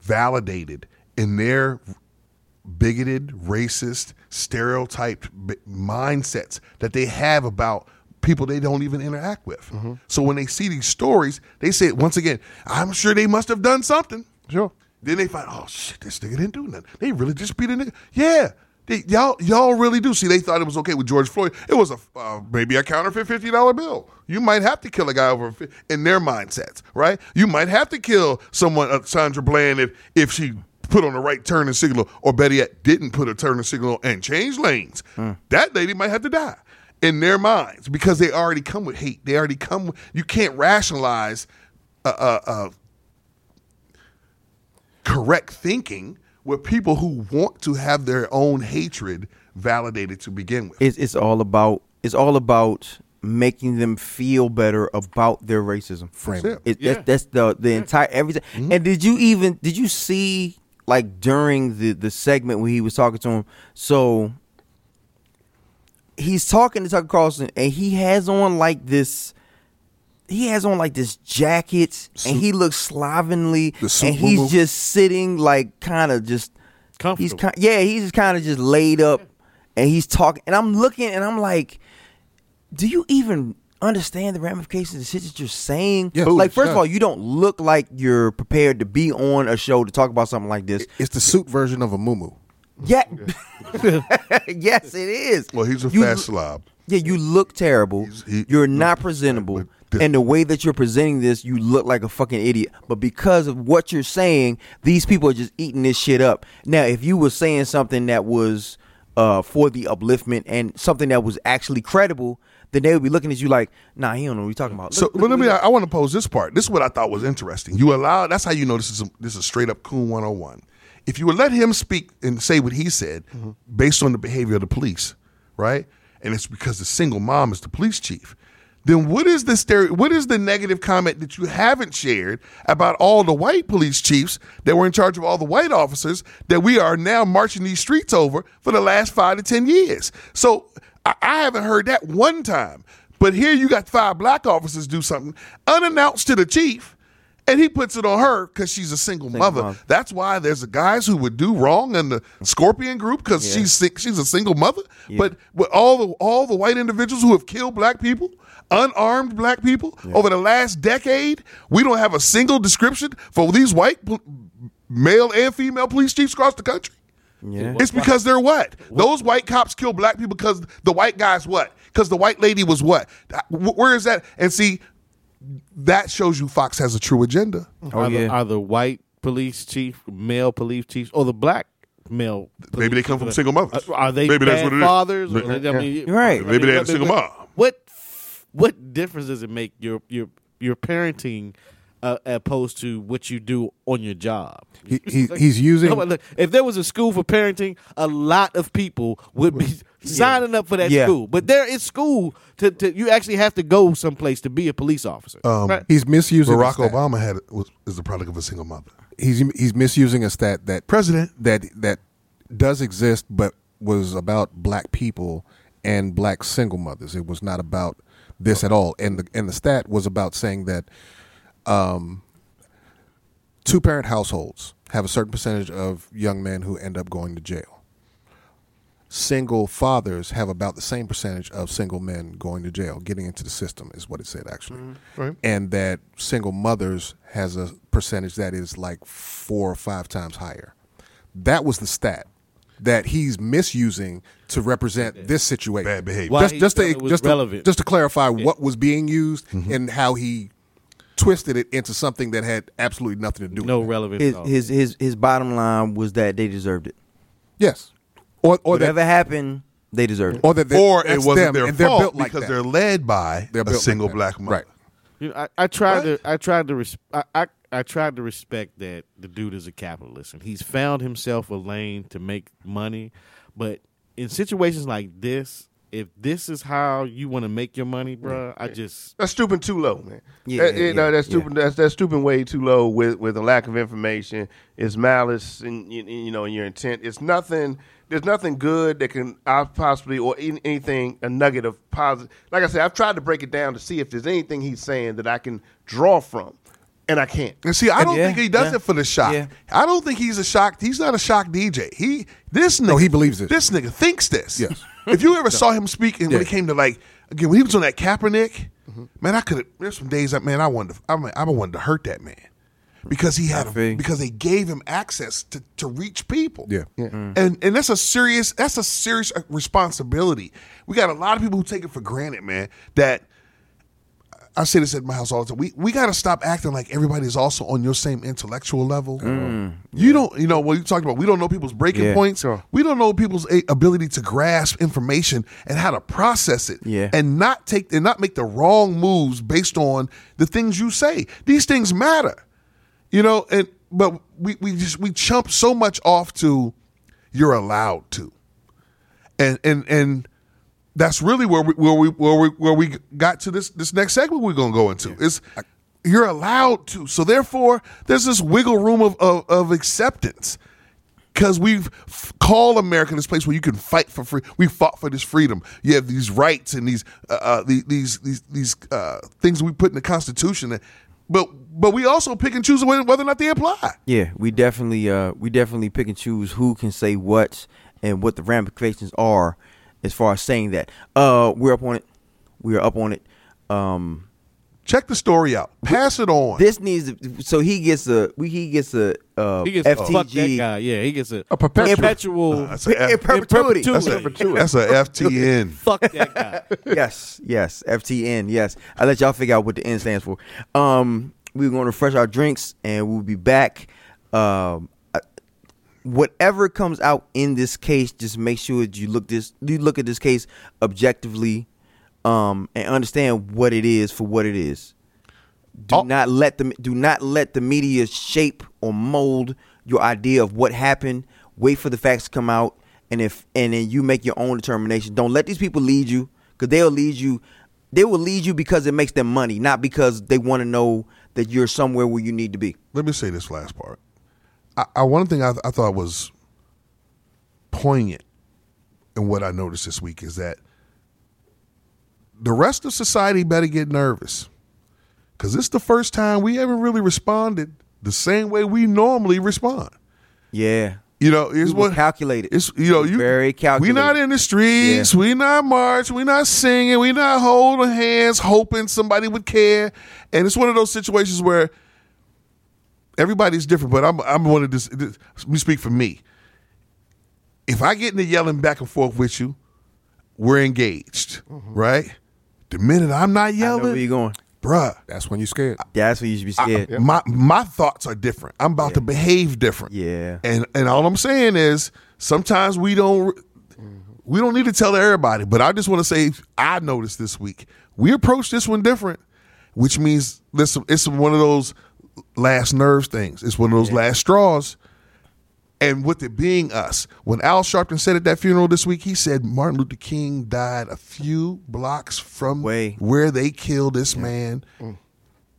validated in their bigoted, racist, stereotyped mindsets that they have about people they don't even interact with. Mm-hmm. So when they see these stories, they say, once again, I'm sure they must have done something. Sure. Then they find, oh shit, this nigga didn't do nothing. They really just beat a nigga. Yeah, they, y'all, y'all really do. See, they thought it was okay with George Floyd. It was a uh, maybe a counterfeit fifty dollar bill. You might have to kill a guy over in their mindsets, right? You might have to kill someone, uh, Sandra Bland, if if she put on the right turning signal, or better yet, didn't put a turning signal and change lanes. Mm. That lady might have to die. In their minds, because they already come with hate. They already come with, you can't rationalize uh, uh, uh, correct thinking with people who want to have their own hatred validated to begin with. It's, it's all about it's all about making them feel better about their racism frame. That's, yeah. that's, that's the the yeah. entire everything. Mm-hmm. And did you even did you see like during the the segment when he was talking to him? So he's talking to Tucker Carlson, and he has on like this. He has on like this jacket, suit. And he looks slovenly, and he's move. just sitting like kind of just comfortable. He's, yeah, he's just kind of just laid up, and he's talking. And I'm looking, and I'm like, do you even understand the ramifications of the shit that you're saying? Yeah, like, first yeah. of all, you don't look like you're prepared to be on a show to talk about something like this. It's the suit version of a muumuu. Yeah. Yes, it is. Well, he's a you, fat slob. Yeah, you look terrible. He, you're not presentable. And the way that you're presenting this, you look like a fucking idiot. But because of what you're saying, these people are just eating this shit up. Now, if you were saying something that was uh, for the upliftment and something that was actually credible, then they would be looking at you like, nah, he don't know what you're talking about. Look, so, look, but let me, I, I want to pose this part. This is what I thought was interesting. You allow, that's how you know this is a, this is straight up Coon one oh one. If you would let him speak and say what he said, mm-hmm. based on the behavior of the police, right? And it's because the single mom is the police chief. Then what is the stereo, what is the negative comment that you haven't shared about all the white police chiefs that were in charge of all the white officers that we are now marching these streets over for the last five to ten years? So I, I haven't heard that one time. But here you got five black officers do something unannounced to the chief. And he puts it on her because she's a single, single mother. Mom. That's why there's the guys who would do wrong in the Scorpion group because yeah. she's she's a single mother. Yeah. But with all the all the white individuals who have killed black people, unarmed black people yeah. over the last decade, we don't have a single description for these white male and female police chiefs across the country. Yeah. It's because they're what? Those white cops kill black people because the white guy's what? Because the white lady was what? Where is that? And see. That shows you Fox has a true agenda. Oh, are, yeah. the, are the white police chief, male police chiefs, or the black male police Maybe they come from single mothers. Uh, are they Maybe bad that's what it fathers? Is. Or, yeah. I mean, right. Maybe they're single mom. What what difference does it make your your, your parenting uh, opposed to what you do on your job? He, he, like, he's using... Come on, look, if there was a school for parenting, a lot of people would be... Signing yeah. up for that yeah. school, but there is school to, to you actually have to go someplace to be a police officer. Um, right? He's misusing Barack Obama had was, is the product of a single mother. He's he's misusing a stat that president that that does exist, but was about black people and black single mothers. It was not about this at all, and the and the stat was about saying that um, two parent households have a certain percentage of young men who end up going to jail. Single fathers have about the same percentage of single men going to jail, getting into the system is what it said, actually. Mm-hmm. Right. And that single mothers has a percentage that is like four or five times higher. That was the stat that he's misusing to represent yeah. this situation. Bad behavior. Just, just, to, just, to, just to clarify yeah. what was being used mm-hmm. and how he twisted it into something that had absolutely nothing to do no with it. No relevance his, at all. His, his, his bottom line was that they deserved it. Yes. Or, or whatever that, happened, they deserved it. Or, that they, or it wasn't their fault built like because that. They're led by they're a single like black mother. Right. You know, I, I tried what? to I tried to res- I, I, I tried to respect that the dude is a capitalist and he's found himself a lane to make money, but in situations like this, if this is how you want to make your money, bro, I just that's stooping too low, man. Yeah, that, yeah, you know, that's stooping. Yeah. That's that's stooping way too low with, with a lack of information. It's malice, and you, you know, your intent. It's nothing. There's nothing good that can possibly or anything a nugget of positive. Like I said, I've tried to break it down to see if there's anything he's saying that I can draw from. And I can't. And see, I don't yeah, think he does yeah, it for the shock. Yeah. I don't think he's a shock. He's not a shock D J. He this nigga. No, he believes it. This nigga thinks this. Yes. If you ever no. saw him speak, and yeah. when it came to like again, when he was on that Kaepernick, mm-hmm. man, I could have. There's some days, man, I wanted, to, I mean, I wanted to hurt that man because he had, a, because they gave him access to, to reach people. Yeah. yeah. Mm. And and that's a serious, that's a serious responsibility. We got a lot of people who take it for granted, man. That. I say this at my house all the time. We we got to stop acting like everybody's also on your same intellectual level. Mm, you yeah. don't, you know, what you talked about. We don't know people's breaking yeah, points. Sure. We don't know people's ability to grasp information and how to process it. Yeah. And not take and not make the wrong moves based on the things you say. These things matter, you know. And but we we just we chump so much off to you're allowed to, and and and. That's really where we where we where we where we got to this this next segment we're gonna go into. Yeah. It's you're allowed to. So therefore, there's this wiggle room of of, of acceptance. because we've f- called America this place where you can fight for free. We fought for this freedom. You have these rights and these uh, uh, these these these, these uh, things we put in the Constitution, that, but but we also pick and choose whether or not they apply. Yeah, we definitely uh, we definitely pick and choose who can say what and what the ramifications are as far as saying that. Uh, we're up on it. We are up on it. Um, Check the story out. Pass it on. This needs to, so he gets a we he gets a uh, he gets F T G. A fuck that guy. Yeah, he gets a, a perpetual, perpetual uh, that's a F, in perpetuity. In perpetuity. That's, a, that's a F T N. Fuck that guy. Yes, yes, F T N. Yes, I'll let y'all figure out what the N stands for. Um, we're going to refresh our drinks and we'll be back. Um, whatever comes out in this case, just make sure that you look this you look at this case objectively. Um, and understand what it is for what it is. Do oh. not let them. Do not let the media shape or mold your idea of what happened. Wait for the facts to come out, and if and then you make your own determination. Don't let these people lead you, because they'll lead you. They will lead you because it makes them money, not because they want to know that you're somewhere where you need to be. Let me say this last part. I, I one thing I, I thought was poignant, and what I noticed this week is that the rest of society better get nervous, because it's the first time we haven't really responded the same way we normally respond. Yeah. You know, it's we what calculated. It's you know, you very calculated. We're not in the streets, yeah. We're not marching, we're not singing, we're not holding hands, hoping somebody would care. And it's one of those situations where everybody's different, but I'm I'm one of this, this let me speak for me. If I get into yelling back and forth with you, we're engaged, mm-hmm. right? The minute I'm not yelling, I know where you going, bruh. That's when you're scared. That's when you should be scared. I, my my thoughts are different. I'm about yeah. to behave different. Yeah. And and all I'm saying is sometimes we don't mm-hmm. we don't need to tell everybody. But I just want to say I noticed this week we approach this one different, which means this it's one of those last nerves things. It's one of those yeah. last straws. And with it being us, when Al Sharpton said at that funeral this week, he said Martin Luther King died a few blocks from Way. where they killed this yeah. man mm.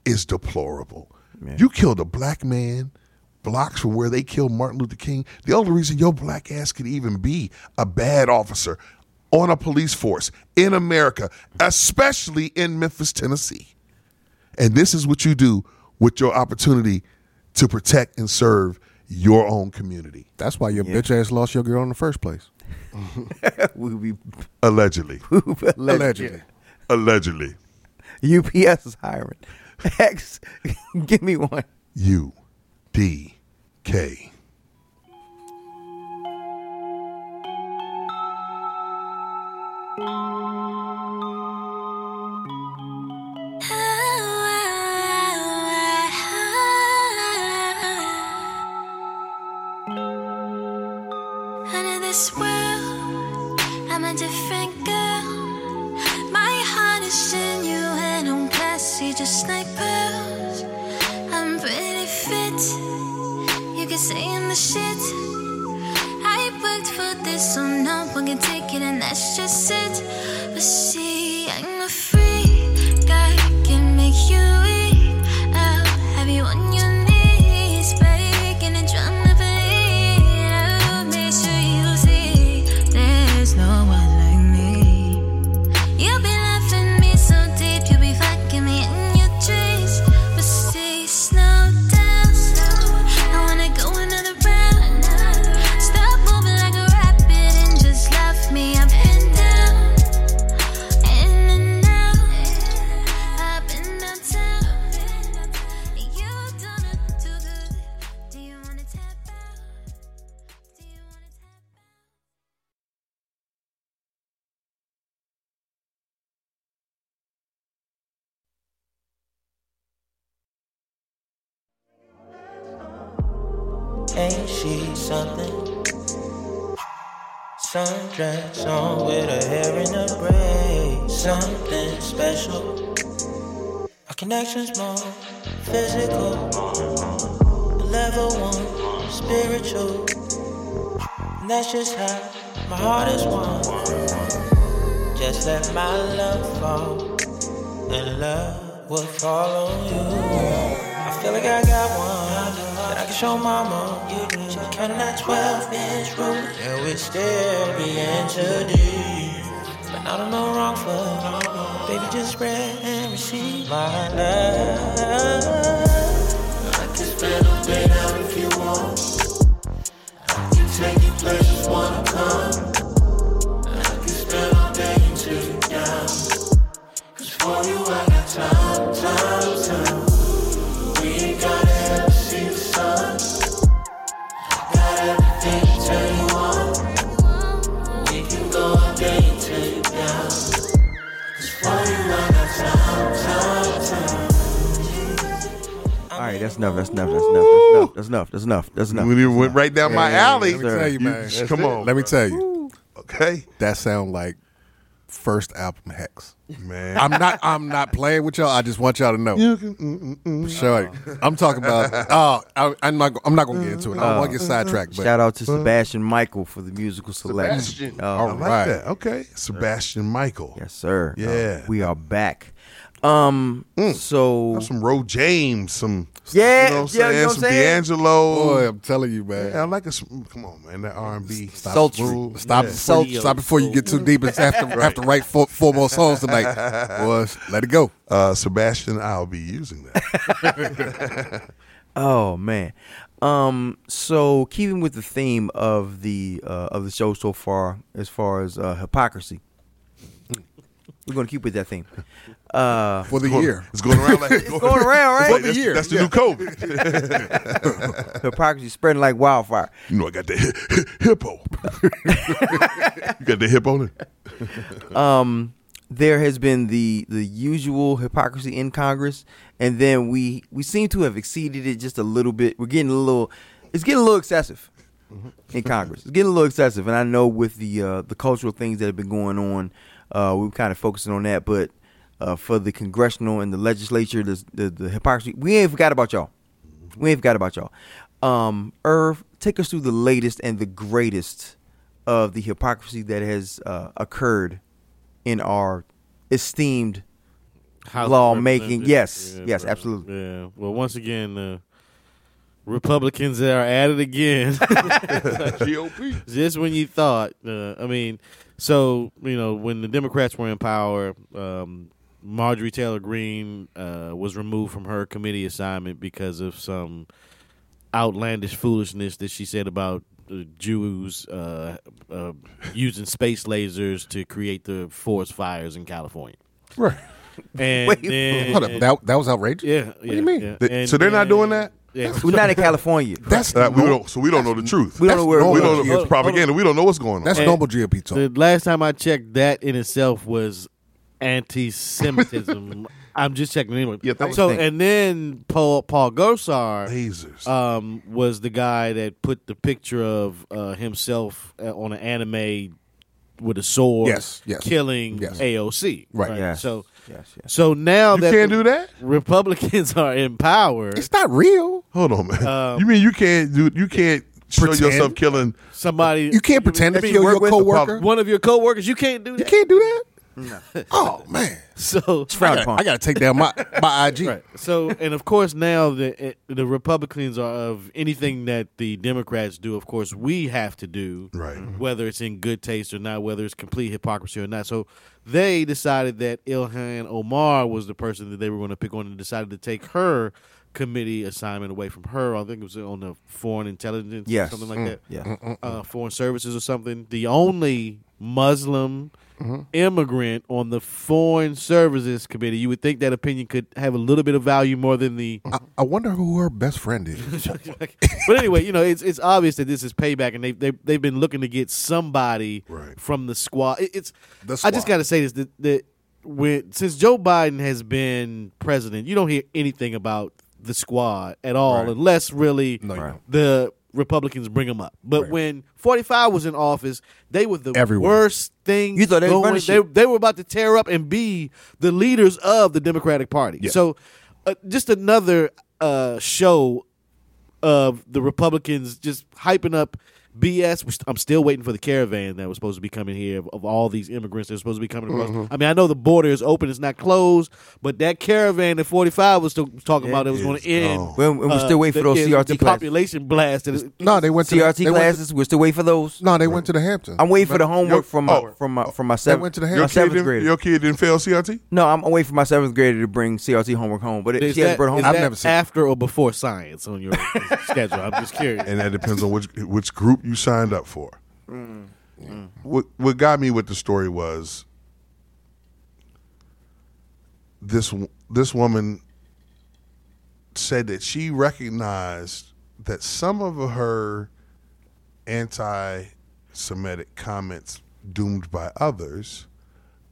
is deplorable. Man. You killed a black man blocks from where they killed Martin Luther King. The only reason your black ass could even be a bad officer on a police force in America, especially in Memphis, Tennessee. And this is what you do with your opportunity to protect and serve your own community. That's why your yeah. bitch ass lost your girl in the first place. We'll be allegedly. allegedly, allegedly, allegedly. U P S is hiring. X, give me one. U D K. Ain't she something? Sundress on with her hair in a braid. Something special. Our connection's more physical. Level one, spiritual. And that's just how my heart is won. Just let my love fall, and love will fall on you. I feel like I got one. that I can show mama. You can show counting that twelve-inch ruler, and we'd still be introduced. But not on the wrong foot, baby, just spread and receive my love. I can spread a bit out if you want. I can take you places wanna come. I can spend all day until you're down. Cause for you I got time, time, time. All right, that's enough. That's enough. That's enough. That's enough. That's enough. We went right down yeah, my alley. Let me tell you, man. You, come it. on. Let bro. me tell you. Okay. That sound like first album Hex. Man, I'm not. I'm not playing with y'all. I just want y'all to know. Sure. Oh. I'm talking about. Oh, I, I'm not. I'm not gonna get into it. I don't want to get sidetracked. But. Shout out to Sebastian Michael for the musical selection. Sebastian. Oh, all right. I like that. Okay. Sebastian Michael. Yes, sir. Yeah. Oh, we are back. Um. Mm. So some Ro James, some yeah, you know what I'm yeah, saying, you know what some saying? D'Angelo. Boy, I'm telling you, man. Yeah, I like a come on, man. That R and B, stop, sultry. Stop, yeah. stop, stop before you get too deep and have to have to write four, four more songs tonight. Boys, let it go. Uh, Sebastian, I'll be using that. Oh man. Um. So keeping with the theme of the uh, of the show so far, as far as uh, hypocrisy. We're going to keep with that thing. Uh, for the going, year. It's going around like It's going, going around, right? Like, for the year. That's the yeah. new COVID. Hypocrisy spreading like wildfire. You know, I got the hi- hi- hippo. You got the hippo there? Um, there has been the, the usual hypocrisy in Congress, and then we, we seem to have exceeded it just a little bit. We're getting a little, it's getting a little excessive mm-hmm. in Congress. It's getting a little excessive, and I know with the uh, the cultural things that have been going on, Uh, we were kind of focusing on that, but uh, for the congressional and the legislature, the, the, the hypocrisy, we ain't forgot about y'all. We ain't forgot about y'all. Um, Irv, take us through the latest and the greatest of the hypocrisy that has uh, occurred in our esteemed lawmaking. Yes, yeah, yes, right. Absolutely. Yeah. Well, once again, uh, Republicans are at it again. G O P. Just when you thought, uh, I mean... So, you know, when the Democrats were in power, um, Marjorie Taylor Greene uh, was removed from her committee assignment because of some outlandish foolishness that she said about uh, Jews uh, uh, using space lasers to create the forest fires in California. Right. And Wait, then, hold up. And, that, that was outrageous? Yeah. What yeah, do you mean? Yeah. The, so they're then, not doing that? Yeah. We're not in California. That's uh, we don't, so we don't know the truth. We don't know where we don't know it's propaganda. We don't know what's going on. That's and normal G O P talk. The last time I checked, that in itself was anti-Semitism. I'm just checking anyway. Yeah, so and then Paul Paul Gosar Lasers. Um, was the guy that put the picture of uh, himself on an anime with a sword, yes, yes, killing yes. A O C. Right. right? Yes. So. Yes, yes. So now you that can't do that? Republicans are in power. It's not real. Hold on, man. Um, you mean you can't do? You can't show yourself killing somebody. You can't pretend you mean, to kill your coworker. One of your coworkers. You can't do that. You can't do that. No. Oh man. So I got to take down my my I G. Right. So and of course now the the Republicans are of anything that the Democrats do. Of course we have to do. Right. Whether it's in good taste or not, whether it's complete hypocrisy or not. So they decided that Ilhan Omar was the person that they were going to pick on, and decided to take her committee assignment away from her. I think it was on the foreign intelligence, yes. or something like mm. that. Yeah. Uh, foreign services or something. The only Muslim. Mm-hmm. Immigrant on the Foreign Services Committee. You would think that opinion could have a little bit of value more than the. I, I wonder who her best friend is. But anyway, you know, it's it's obvious that this is payback, and they they they've been looking to get somebody right. from the squad. It, it's the squad. I just got to say this that, that when since Joe Biden has been president, you don't hear anything about the squad at all, right. unless really no, right. the. Republicans bring them up. But right. when forty-five was in office, they were the Everyone. worst thing. You thought they, going. they they were about to tear up and be the leaders of the Democratic Party. Yeah. So uh, just another uh, show of the Republicans just hyping up B S. St- I'm still waiting for the caravan that was supposed to be coming here of, of all these immigrants that are supposed to be coming across. Mm-hmm. I mean, I know the border is open; it's not closed. But that caravan that forty-five was still talking it about it was going to end. We're, we're uh, still waiting for those C R T the classes. Population blast. That is, no, they went to C R T the, classes. To, we're still waiting for those. No, they went to the Hamptons. I'm waiting for the homework your, from my, oh, from my, from my seventh. Went to the Hamptons. Seventh grader. Your kid didn't fail C R T? No, I'm waiting for my seventh grader to bring C R T homework home. But it, she has brought home. I've never seen after or before science on your schedule. I'm just curious, and that depends on which which group you signed up for. Mm. Mm. What, what got me with the story was this this woman said that she recognized that some of her anti-Semitic comments doomed by others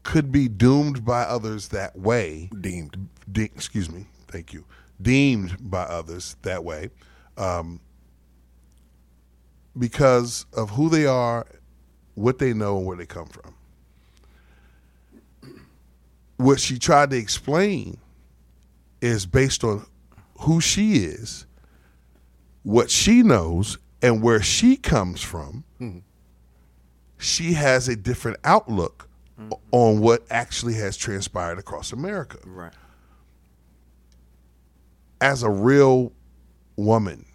could be doomed by others that way. Deemed. De- excuse me. Thank you. Deemed by others that way. Um, because of who they are, what they know, and where they come from. What she tried to explain is based on who she is, what she knows, and where she comes from. Mm-hmm. She has a different outlook mm-hmm. on what actually has transpired across America. Right. As a real woman,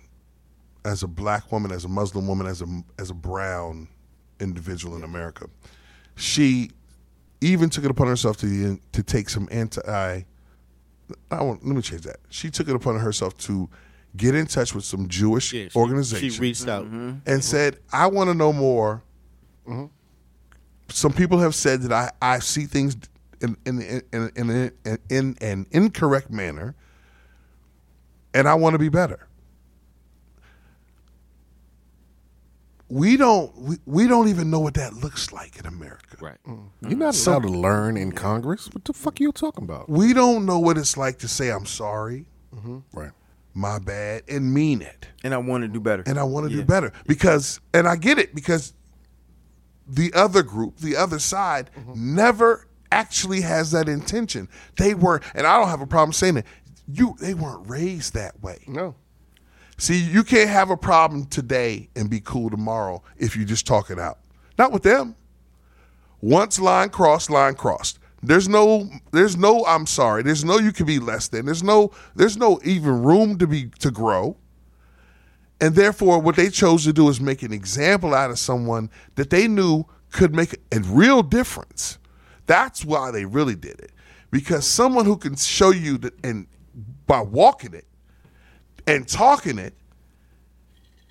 as a black woman, as a Muslim woman, as a as a brown individual in America, she even took it upon herself to to take some anti. I won't, let me change that. She took it upon herself to get in touch with some Jewish yeah, she, organizations. She reached out mm-hmm. and mm-hmm. said, "I want to know more." Mm-hmm. Some people have said that I, I see things in in in in, in, in, in, in an incorrect manner. And I want to be better. We don't. We, we don't even know what that looks like in America. Right. Mm. You're not allowed to learn in Congress. What the fuck are you talking about? We don't know what it's like to say I'm sorry. Mm-hmm. Right. My bad, and mean it. And I want to do better. And I want to yeah. do better because, and I get it because the other group, the other side, mm-hmm. never actually has that intention. They were, and I don't have a problem saying it. You, they weren't raised that way. No. See, you can't have a problem today and be cool tomorrow if you just talk it out. Not with them. Once line crossed, line crossed. There's no, there's no. I'm sorry. There's no. You can be less than. There's no. There's no even room to be to grow. And therefore, what they chose to do is make an example out of someone that they knew could make a real difference. That's why they really did it, because someone who can show you that and. By walking it and talking it,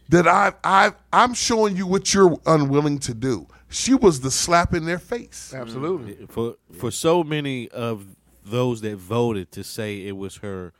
that I, I, I'm showing you what you're unwilling to do. She was the slap in their face. Absolutely. For for so many of those that voted to say it was her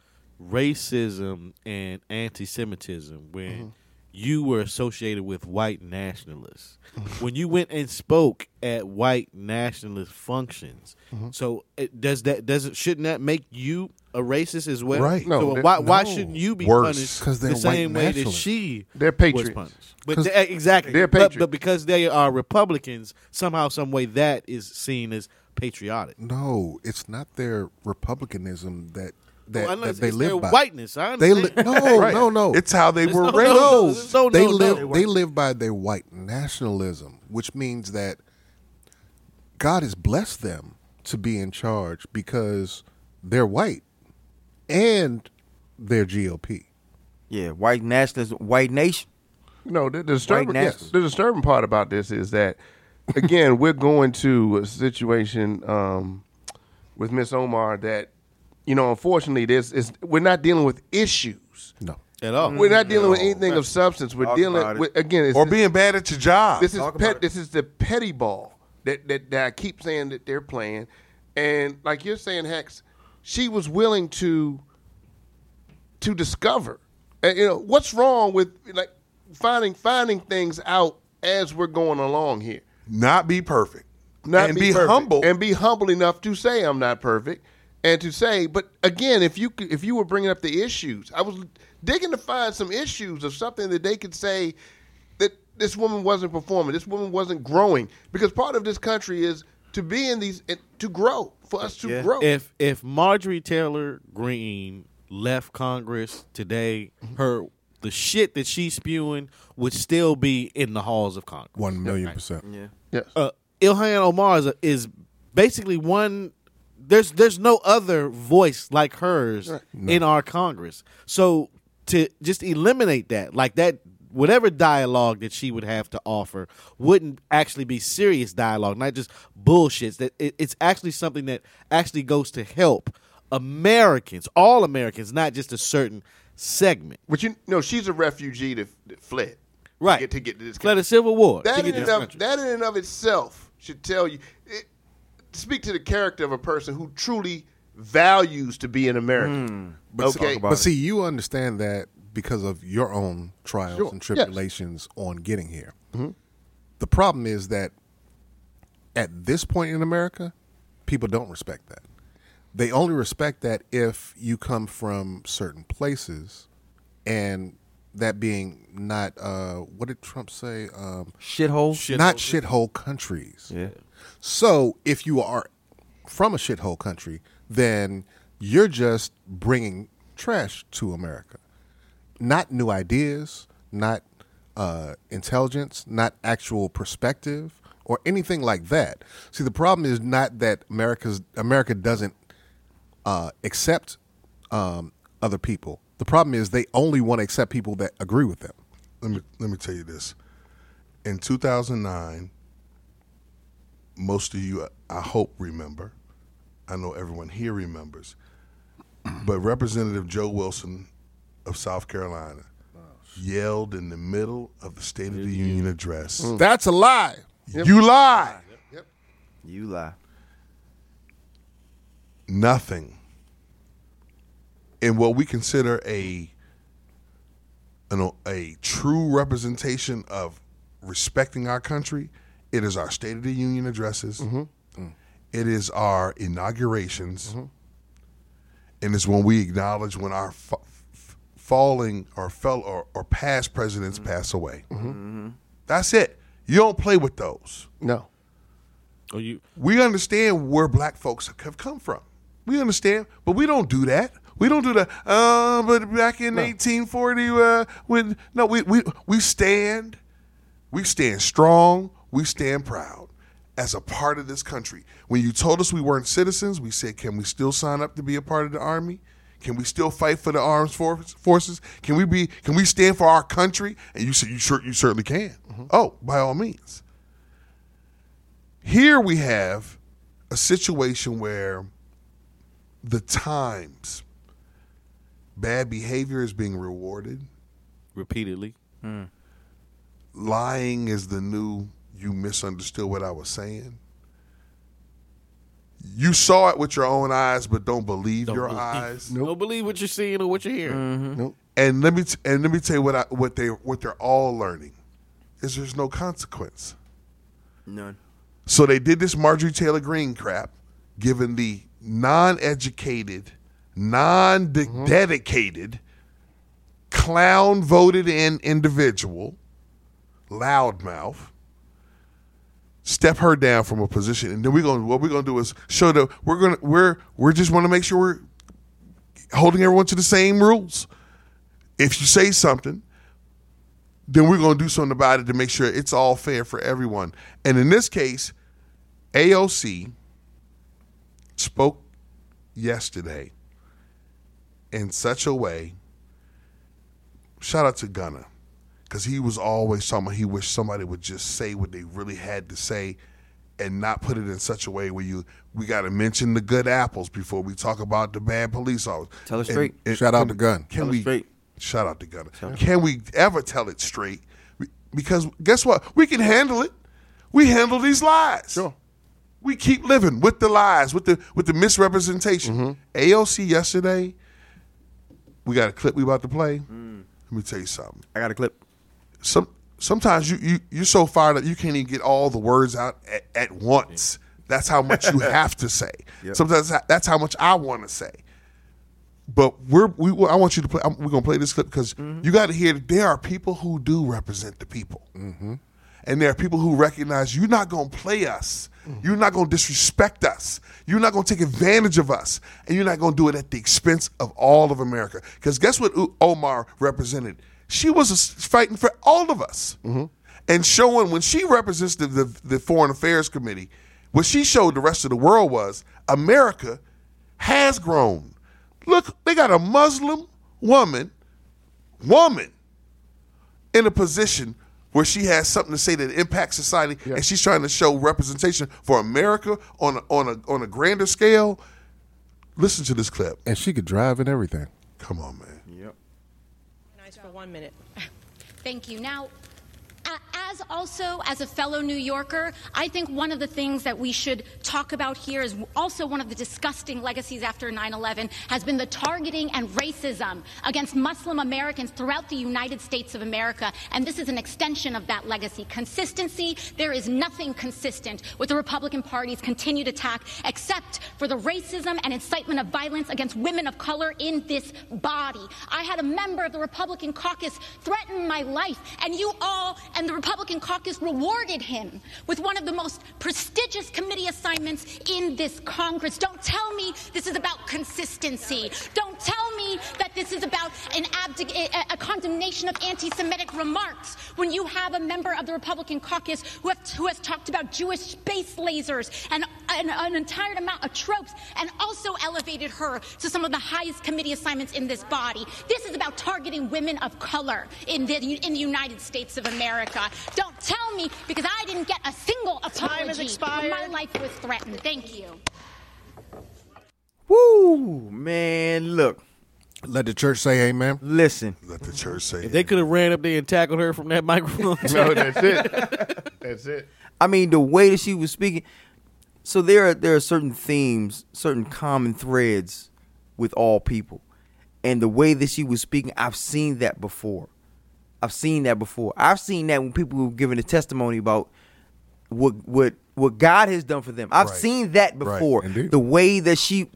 racism and anti-Semitism when mm-hmm. you were associated with white nationalists. When you went and spoke at white nationalist functions, mm-hmm. so it, does that does it, shouldn't that make you a racist as well? Right. No, so why, no. why shouldn't you be Worse. Punished the same way that she they're patriots. Was punished? But they, exactly. They're patriots. But, but because they are Republicans, somehow, some way that is seen as patriotic. No, it's not their Republicanism that that, well, that they it's live their by. Whiteness. I they li- no, right. no, no. It's how they it's were no, raised. No, no, they no, live no. they live by their white nationalism, which means that God has blessed them to be in charge because they're white. And their G O P. Yeah, white nationalism, white nation. No, the, the, disturbing, yes, the disturbing part about this is that, again, we're going to a situation um, with Miss Omar that, you know, unfortunately, this is we're not dealing with issues. No. At all. We're not dealing no. with anything of substance. We're Talk dealing with, again. It's or this, being bad at your job. This is pet, This is the petty ball that, that, that I keep saying that they're playing. And like you're saying, Hex, she was willing to to discover, and, you know, what's wrong with like finding finding things out as we're going along here. Not be perfect, not and be, be perfect. humble, and be humble enough to say I'm not perfect, and to say, but again, if you if you were bringing up the issues, I was digging to find some issues of something that they could say that this woman wasn't performing, this woman wasn't growing, because part of this country is to be in these to grow. For us to yeah. grow. If if Marjorie Taylor Greene left Congress today, her the shit that she's spewing would still be in the halls of Congress. One million percent. Yeah. Yes. Uh, Ilhan Omar is, is basically one. There's there's no other voice like hers right. no. in our Congress. So to just eliminate that, like that, whatever dialogue that she would have to offer wouldn't actually be serious dialogue, not just bullshit. That it, it's actually something that actually goes to help Americans, all Americans, not just a certain segment. But you know, she's a refugee that, that fled, right? To get to, get to this country. Fled a civil war. That in and of, that in and of itself should tell you. It, Speak to the character of a person who truly values to be an American. Mm, but okay, see, but see, you understand that because of your own trials sure. and tribulations yes. on getting here. Mm-hmm. The problem is that at this point in America, people don't respect that. They only respect that if you come from certain places, and that being not uh, what did Trump say? Um, shithole, shit not shithole countries. Yeah. So if you are from a shithole country, then you're just bringing trash to America. Not new ideas, not uh, intelligence, not actual perspective or anything like that. See, the problem is not that America's America doesn't uh, accept um, other people. The problem is they only want to accept people that agree with them. Let me let me tell you this. In two thousand nine, most of you, I hope, remember. I know everyone here remembers. But Representative Joe Wilson of South Carolina wow. yelled in the middle of the State of the Union address. Mm. That's a lie. Yep. You lie. Yep. Yep. You lie. Nothing. In what we consider a, an, a true representation of respecting our country, it is our State of the Union addresses. Mm-hmm. Mm. It is our inaugurations. Mm-hmm. And it's when we acknowledge when our fa- f- falling or fell or, or past presidents mm-hmm. pass away. Mm-hmm. Mm-hmm. That's it. You don't play with those. No. Or you- we understand where black folks have come from. We understand, but we don't do that. We don't do that. Uh, but back in no. eighteen forty, uh, when no, we we we stand, we stand strong. We stand proud as a part of this country. When you told us we weren't citizens, we said, can we still sign up to be a part of the Army? Can we still fight for the armed forces? Can we be? Can we stand for our country? And you said, you sure, you certainly can. Mm-hmm. Oh, by all means. Here we have a situation where the times, bad behavior is being rewarded. Repeatedly. Mm. Lying is the new... You misunderstood what I was saying. You saw it with your own eyes, but don't believe don't your believe. eyes. Nope. Don't believe what you're seeing or what you're hearing. Mm-hmm. Nope. And let me t- and let me tell you what I, what they what they're all learning is there's no consequence. None. So they did this Marjorie Taylor Greene crap, giving the non-educated, non-dedicated, mm-hmm. clown-voted-in individual, loudmouth. Step her down from a position, and then we're going. What we're going to do is show the we're going. We're we're just want to make sure we're holding everyone to the same rules. If you say something, then we're going to do something about it to make sure it's all fair for everyone. And in this case, A O C spoke yesterday in such a way. Shout out to Gunna. Because he was always talking about he wished somebody would just say what they really had to say and not put it in such a way where you we got to mention the good apples before we talk about the bad police officers. Tell it straight. And, and shout out the gun. Can tell we, it straight. Shout out the gun. Can we ever tell it straight? Because guess what? We can handle it. We handle these lies. Sure. We keep living with the lies, with the with the misrepresentation. Mm-hmm. A O C yesterday, we got a clip we about to play. Mm. Let me tell you something. I got a clip. Some sometimes you, you, you're so fired up you can't even get all the words out at, at once. That's how much you have to say. Yep. Sometimes that's how much I want to say. But we're we I want you to play. I'm, we're gonna play this clip because mm-hmm. you got to hear that there are people who do represent the people, mm-hmm. and there are people who recognize you're not gonna play us. Mm-hmm. You're not gonna disrespect us. You're not gonna take advantage of us, and you're not gonna do it at the expense of all of America. Because guess what? Omar represented. She was fighting for all of us. Mm-hmm. And showing, when she represents the, the, the Foreign Affairs Committee, what she showed the rest of the world was America has grown. Look, they got a Muslim woman, woman, in a position where she has something to say that impacts society, yeah. and she's trying to show representation for America on a, on a on a grander scale. Listen to this clip. And she could drive and everything. Come on, man. Yep. Nice for one minute. Thank you. Now, as also as a fellow New Yorker, I think one of the things that we should talk about here is also one of the disgusting legacies after nine eleven has been the targeting and racism against Muslim Americans throughout the United States of America. And this is an extension of that legacy. Consistency, there is nothing consistent with the Republican Party's continued attack except for the racism and incitement of violence against women of color in this body. I had a member of the Republican caucus threaten my life, and you all and the Republican caucus rewarded him with one of the most prestigious committee assignments in this Congress. Don't tell me this is about consistency. Don't tell me that this is about an abdic- a condemnation of anti-Semitic remarks when you have a member of the Republican caucus who, have, who has talked about Jewish space lasers and an, an entire amount of tropes and also elevated her to some of the highest committee assignments in this body. This is about targeting women of color in the, in the United States of America. America. Don't tell me, because I didn't get a single apology when my life was threatened. Thank you. Woo, man, look. Let the church say amen. Listen. Let the church say amen. They could have ran up there and tackled her from that microphone. No, that's it. That's it. I mean, the way that she was speaking. So there are, there are certain themes, certain common threads with all people. And the way that she was speaking, I've seen that before. I've seen that before. I've seen that when people were giving a testimony about what what what God has done for them. I've right. seen that before. Right. The way that she,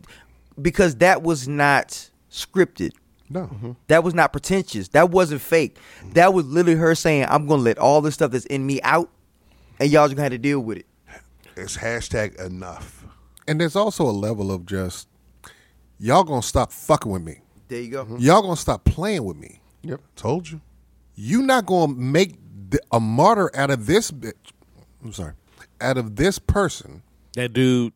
because that was not scripted. No. Mm-hmm. That was not pretentious. That wasn't fake. Mm-hmm. That was literally her saying, I'm going to let all this stuff that's in me out, and y'all just going to have to deal with it. It's hashtag enough. And there's also a level of just, y'all going to stop fucking with me. There you go. Mm-hmm. Y'all going to stop playing with me. Yep. Told you. You're not going to make a martyr out of this bitch. I'm sorry. Out of this person. That dude.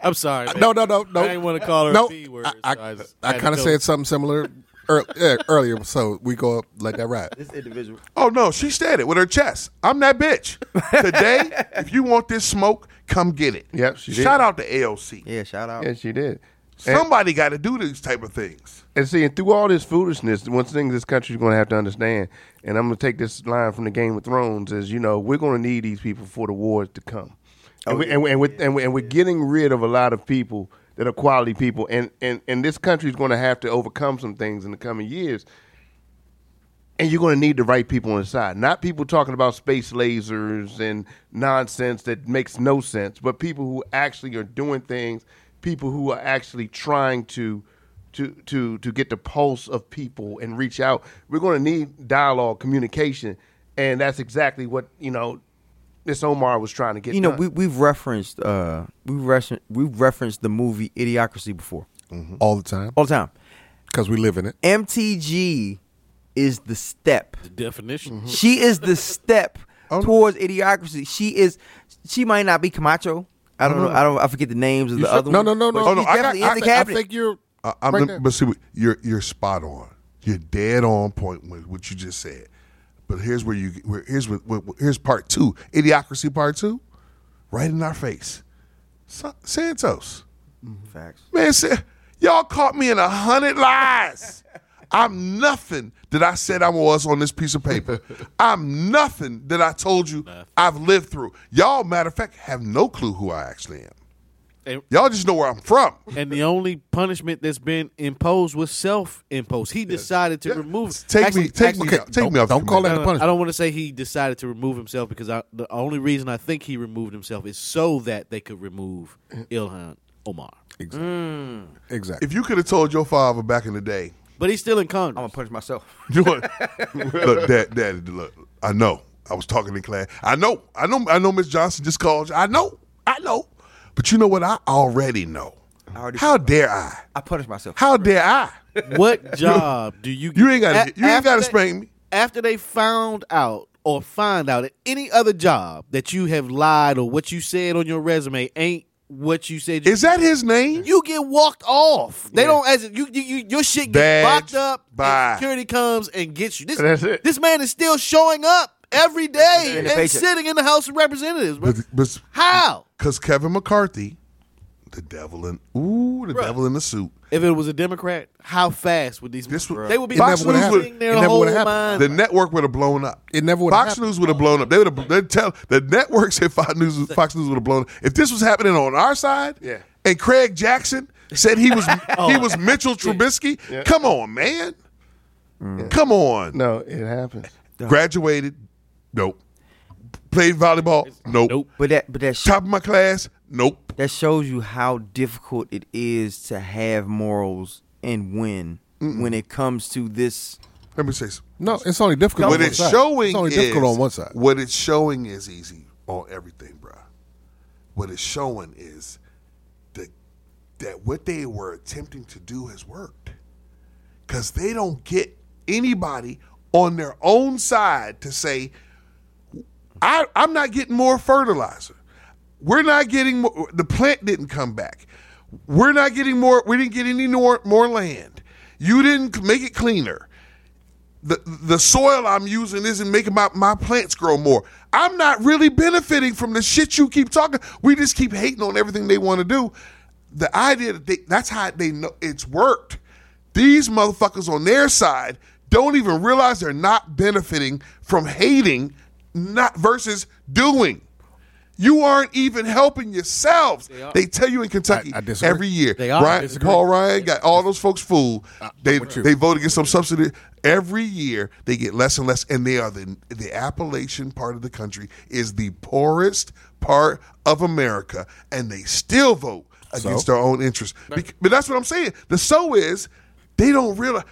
I'm sorry. Man. No, no, no, no. I didn't want to call her no, a B-word. I, I, so I, I kind of said something similar early, yeah, earlier, so we go up like that right. This individual. Oh, no. She said it with her chest. I'm that bitch. Today, if you want this smoke, come get it. Yep, she shout did. out to A O C. Yeah, shout out. Yeah, she did. Somebody got to do these type of things. And see, and through all this foolishness, one thing this country's going to have to understand, and I'm going to take this line from the Game of Thrones, is, you know, we're going to need these people for the wars to come. And, oh, we, yeah, and, we, and, yeah, we're, and, we, and we're getting rid of a lot of people that are quality people. And, and, and this country's going to have to overcome some things in the coming years. And you're going to need the right people on the side. Not people talking about space lasers and nonsense that makes no sense, but people who actually are doing things, people who are actually trying to to to to get the pulse of people and reach out. We're going to need dialogue, communication, and that's exactly what, you know, this Omar was trying to get. You know, done. we we've referenced uh we referenced we've referenced the movie Idiocracy before. Mm-hmm. All the time. All the time. Cuz we live in it. M T G is the step. The definition. Mm-hmm. She is the step oh. towards Idiocracy. She is she might not be Camacho. I don't no, know. No. I don't. I forget the names of you the should, other. No, no, no, no. Oh, no I, got, I, th- I think you're. Uh, I'm right the, but see, you're you're spot on. You're dead on point with what you just said. But here's where you. Where, here's where, where, here's part two. Idiocracy part two, right in our face. So, Santos. Facts. Man, say, y'all caught me in a hundred lies. I'm nothing that I said I was on this piece of paper. I'm nothing that I told you nothing. I've lived through. Y'all, matter of fact, have no clue who I actually am. And y'all just know where I'm from. And the only punishment that's been imposed was self-imposed. He decided to yeah. remove. Take actually, me, take actually, me, okay, take don't, me off. Don't call that a punishment. I don't want to say he decided to remove himself because I, the only reason I think he removed himself is so that they could remove Ilhan Omar. Exactly. Mm. Exactly. If you could have told your father back in the day. But he's still in Congress. I'm going to punch myself. Look, Dad, Dad, look, I know. I was talking in class. I know. I know I know. Miss Johnson just called you. I know. I know. But you know what? I already know. I already How dare I? I punish myself. How dare I? What job do you get? You ain't got to. You ain't got to spank me. After they found out or find out at any other job that you have lied or what you said on your resume ain't what you said. You Is that his name? You get walked off. They yeah. don't. As you, you, you, your shit gets locked up. And security comes and gets you. This, That's it. This man is still showing up every day and paycheck. Sitting in the House of Representatives. But, but, how? Because Kevin McCarthy, the devil in ooh, the bruh. devil in the suit. If it was a Democrat, how fast would these? This would, they would be. Fox News would. Their never whole mind. The network would have blown up. It never would. Fox happened. News would have blown up. They would have. Tell the networks if Fox News, Fox News would have blown up. If this was happening on our side, yeah. And Craig Jackson said he was oh. he was Mitchell Trubisky. Yeah. Come on, man. Mm. Come on. No, it happened. Graduated. Nope. Played volleyball. Nope. Nope. But that, but that sh- top of my class. Nope. That shows you how difficult it is to have morals and win Mm-mm. when it comes to this. Let me say something. No, it's only difficult. What on it's one side. showing it's only is difficult on one side. What it's showing is easy on everything, bro. What it's showing is that that what they were attempting to do has worked, because they don't get anybody on their own side to say, I, I'm not getting more fertilizer. We're not getting more, the plant didn't come back. We're not getting more. We didn't get any more, more land. You didn't make it cleaner. The the soil I'm using isn't making my, my plants grow more. I'm not really benefiting from the shit you keep talking. We just keep hating on everything they want to do. The idea that they, that's how they know it's worked. These motherfuckers on their side don't even realize they're not benefiting from hating. Not versus doing. You aren't even helping yourselves. They, they tell you in Kentucky I, I every year. They are. Ryan, Paul Ryan got all those folks fooled. Uh, they they vote against some subsidy. Every year they get less and less, and they are the the Appalachian part of the country is the poorest part of America, and they still vote against so? their own interests. But that's what I'm saying. The so is they don't realize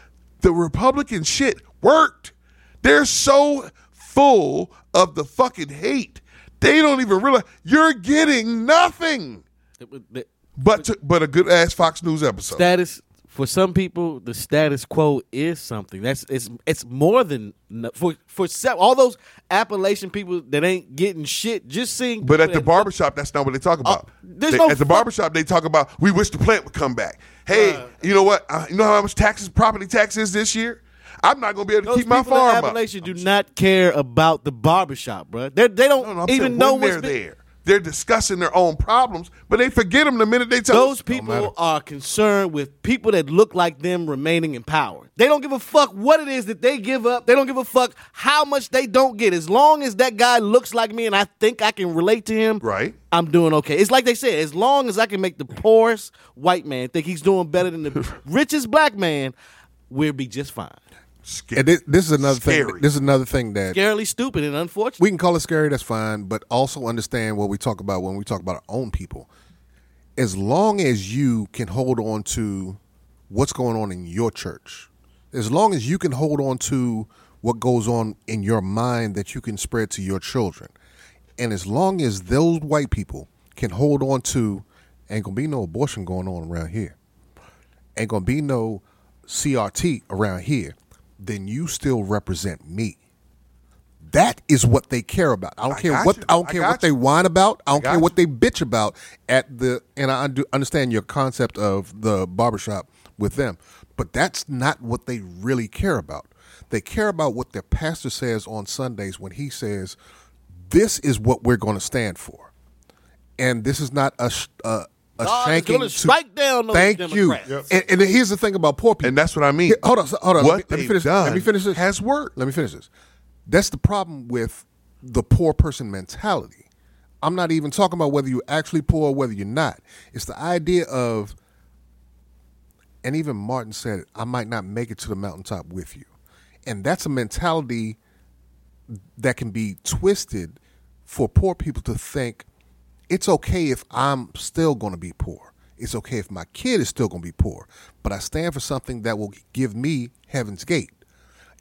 the Republican shit worked. They're so full of the fucking hate, they don't even realize you're getting nothing. But to, but a good ass Fox News episode. Status for some people, the status quo is something. That's it's it's more than for for all those Appalachian people that ain't getting shit. Just seeing, but at the barbershop, that's not what they talk about. Uh, there's they, no at the barbershop, they talk about we wish the plant would come back. Hey, uh, you know what? Uh, you know how much taxes, property tax is this year? I'm not going to be able to Those keep my farm up. Those people in Appalachia do not care about the barbershop, bro. They're, they don't no, no, even know what's they're been- there. They're discussing their own problems, but they forget them the minute they tell Those us. Those people are concerned with people that look like them remaining in power. They don't give a fuck what it is that they give up. They don't give a fuck how much they don't get. As long as that guy looks like me and I think I can relate to him, right. I'm doing okay. It's like they said, as long as I can make the poorest white man think he's doing better than the richest black man, we'll be just fine. Scary. And this, this is another scary. thing. This is another thing that scarily stupid and unfortunate. We can call it scary. That's fine, but also understand what we talk about when we talk about our own people. As long as you can hold on to what's going on in your church, as long as you can hold on to what goes on in your mind that you can spread to your children, and as long as those white people can hold on to, ain't gonna be no abortion going on around here. Ain't gonna be no C R T around here. Then you still represent me. That is what they care about. I don't I care what you. I don't I care what you. they whine about. I don't I care you. what they bitch about at the. And I understand your concept of the barbershop with them, but that's not what they really care about. They care about what their pastor says on Sundays when he says, "This is what we're going to stand for," and this is not a. a A shanking strike down those Thank Democrats. you. Yep. And, and here's the thing about poor people. And that's what I mean. Here, hold on, hold on. What let, me, let me finish. Done let me finish this. Has worked. Let me finish this. That's the problem with the poor person mentality. I'm not even talking about whether you're actually poor or whether you're not. It's the idea of, and even Martin said it, I might not make it to the mountaintop with you. And that's a mentality that can be twisted for poor people to think, it's okay if I'm still going to be poor. It's okay if my kid is still going to be poor. But I stand for something that will give me heaven's gate.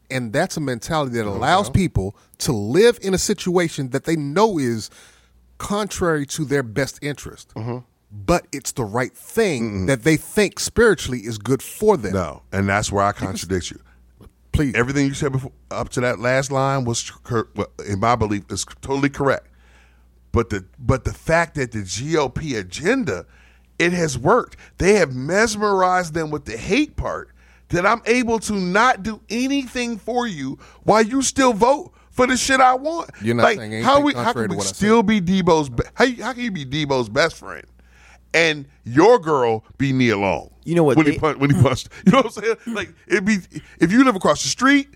And that's a mentality that allows okay. people to live in a situation that they know is contrary to their best interest. Mm-hmm. but it's the right thing mm-hmm. that they think spiritually is good for them. No, and that's where I contradict you. Please. Everything you said before, up to that last line was, in my belief, is totally correct. But the but the fact that the G O P agenda, it has worked. They have mesmerized them with the hate part that I'm able to not do anything for you while you still vote for the shit I want. You're not like, saying anything how we, how can we still be Debo's? Be- how, how can you be Debo's best friend and your girl be Nia Long? You know what? When they, he punched, when he punched, you know what I'm saying? Like it be if you live across the street,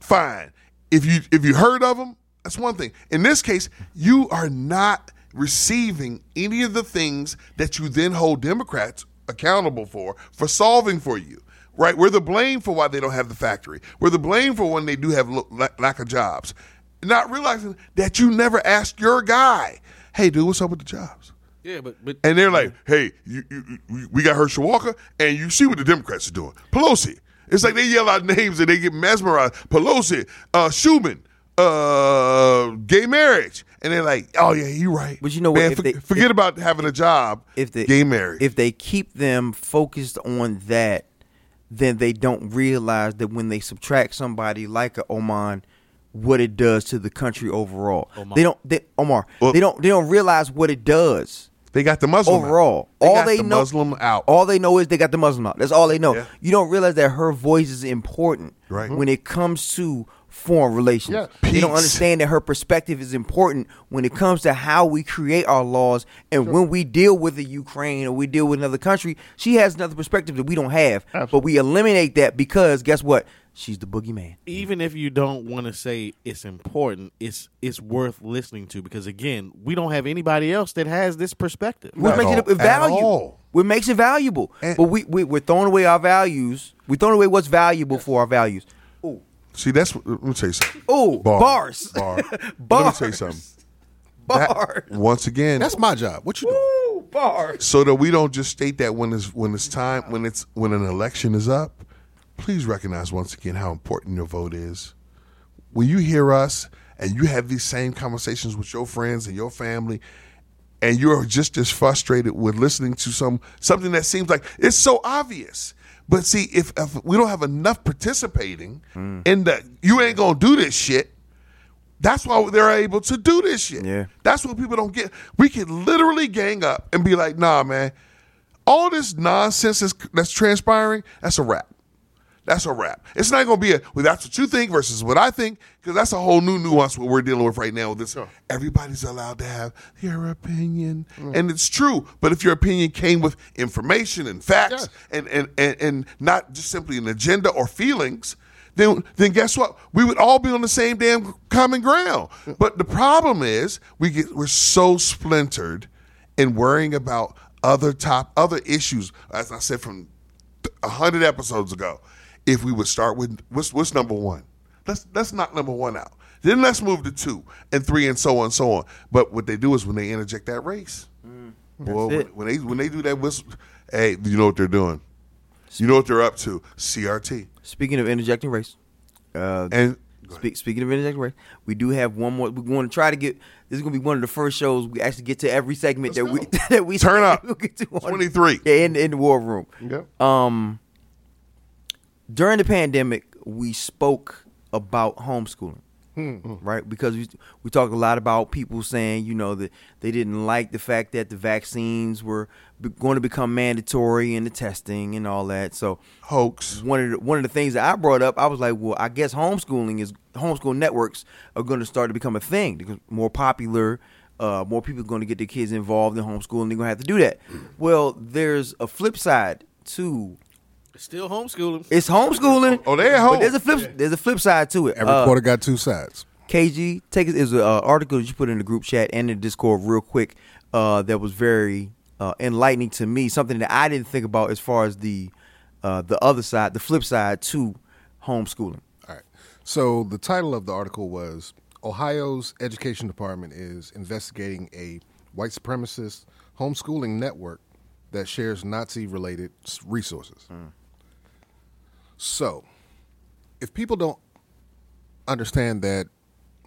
fine. If you if you heard of him, that's one thing. In this case, you are not receiving any of the things that you then hold Democrats accountable for for solving for you. Right? We're the blame for why they don't have the factory. We're the blame for when they do have lo- lack of jobs. Not realizing that you never asked your guy, "Hey, dude, what's up with the jobs?" Yeah, but, but and they're like, "Hey, you, you, you, we got Herschel Walker, and you see what the Democrats are doing. Pelosi." It's like they yell out names and they get mesmerized. Pelosi, uh, Schumer, uh, gay marriage, and they're like, "Oh yeah, you're right." But you know what? Man, if for, they, forget if, about having a job. If they, gay marriage, if they keep them focused on that, then they don't realize that when they subtract somebody like a Oman, what it does to the country overall. Omar. They don't. They, Omar. Well, they don't. They don't realize what it does. They got the Muslim overall. Out. They all got they the know, Muslim out. All they know is they got the Muslim out. That's all they know. Yeah. You don't realize that her voice is important right. when it comes to foreign relations. Yeah. They don't understand that her perspective is important when it comes to how we create our laws. And sure. when we deal with the Ukraine or we deal with another country, she has another perspective that we don't have. Absolutely. But we eliminate that because guess what? She's the boogeyman. Even if you don't want to say it's important, it's it's worth listening to because, again, we don't have anybody else that has this perspective. What makes it valuable? What makes it valuable? And but we, we, we're throwing away our values. We're throwing away what's valuable yes. for our values. Ooh. See, that's what, let me tell you something. Ooh, bars. Bars. Bars. Let me tell you something. Bars. That, once again. That's my job. What you Ooh, doing? Bars. So that we don't just state that when it's when it's time, when it's when an election is up. Please recognize once again how important your vote is. When you hear us and you have these same conversations with your friends and your family, and you're just as frustrated with listening to some something that seems like it's so obvious. But see, if, if we don't have enough participating mm. in the you ain't gonna do this shit, that's why they're able to do this shit. Yeah. That's what people don't get. We can literally gang up and be like, nah, man, all this nonsense is, that's transpiring, that's a wrap. That's a wrap. It's not going to be a, well, that's what you think versus what I think, because that's a whole new nuance what we're dealing with right now with this. Sure. Everybody's allowed to have your opinion, mm. and it's true. But if your opinion came with information and facts yeah. and, and, and, and not just simply an agenda or feelings, then then guess what? We would all be on the same damn common ground. Mm. But the problem is we get, we're so splintered in worrying about other top, other issues, as I said from one hundred episodes ago. If we would start with what's what's number one, let's let's knock number one out. Then let's move to two and three and so on and so on. But what they do is when they interject that race, mm, well, when, when they when they do that whistle, hey, you know what they're doing, you know what they're up to. C R T. Speaking of interjecting race, uh, and spe- speaking of interjecting race, we do have one more. We're going to try to get. This is going to be one of the first shows we actually get to every segment let's that go. we that we turn up we'll get to twenty-three yeah, in in the war room. Yeah. Um. During the pandemic, we spoke about homeschooling, hmm. right? Because we we talked a lot about people saying, you know, that they didn't like the fact that the vaccines were be- going to become mandatory and the testing and all that. So hoax. One of the, one of the things that I brought up, I was like, well, I guess homeschooling is homeschool networks are going to start to become a thing because more popular. Uh, more people are going to get their kids involved in homeschooling. They're going to have to do that. Well, there's a flip side to. Still homeschooling. It's homeschooling. Oh, they're home. But there's a flip. Yeah. There's a flip side to it. Every uh, quarter got two sides. K G, take it. Is an uh, article that you put in the group chat and in the Discord real quick. Uh, that was very uh, enlightening to me. Something that I didn't think about as far as the uh, the other side, the flip side to homeschooling. All right. So the title of the article was Ohio's Education Department is investigating a white supremacist homeschooling network that shares Nazi-related resources. Mm. So, if people don't understand that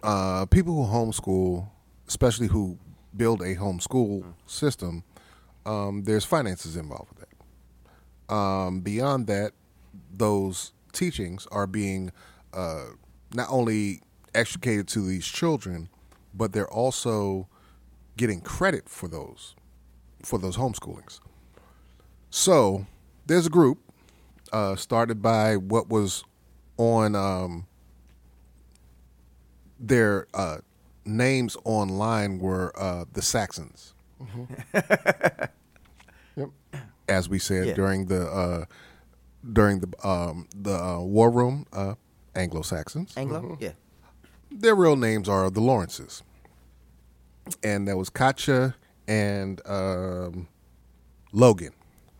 uh, people who homeschool, especially who build a homeschool mm. system, um, there's finances involved with that. Um, beyond that, those teachings are being uh, not only extricated to these children, but they're also getting credit for those, for those homeschoolings. So there's a group uh, started by what was on um, their uh, names online were uh, the Saxons. Mm-hmm. Yep. As we said, yeah. during the uh, during the um, the uh, war room, uh, Anglo-Saxons. Anglo, mm-hmm. yeah. Their real names are the Lawrences. And that was Katja and um, Logan.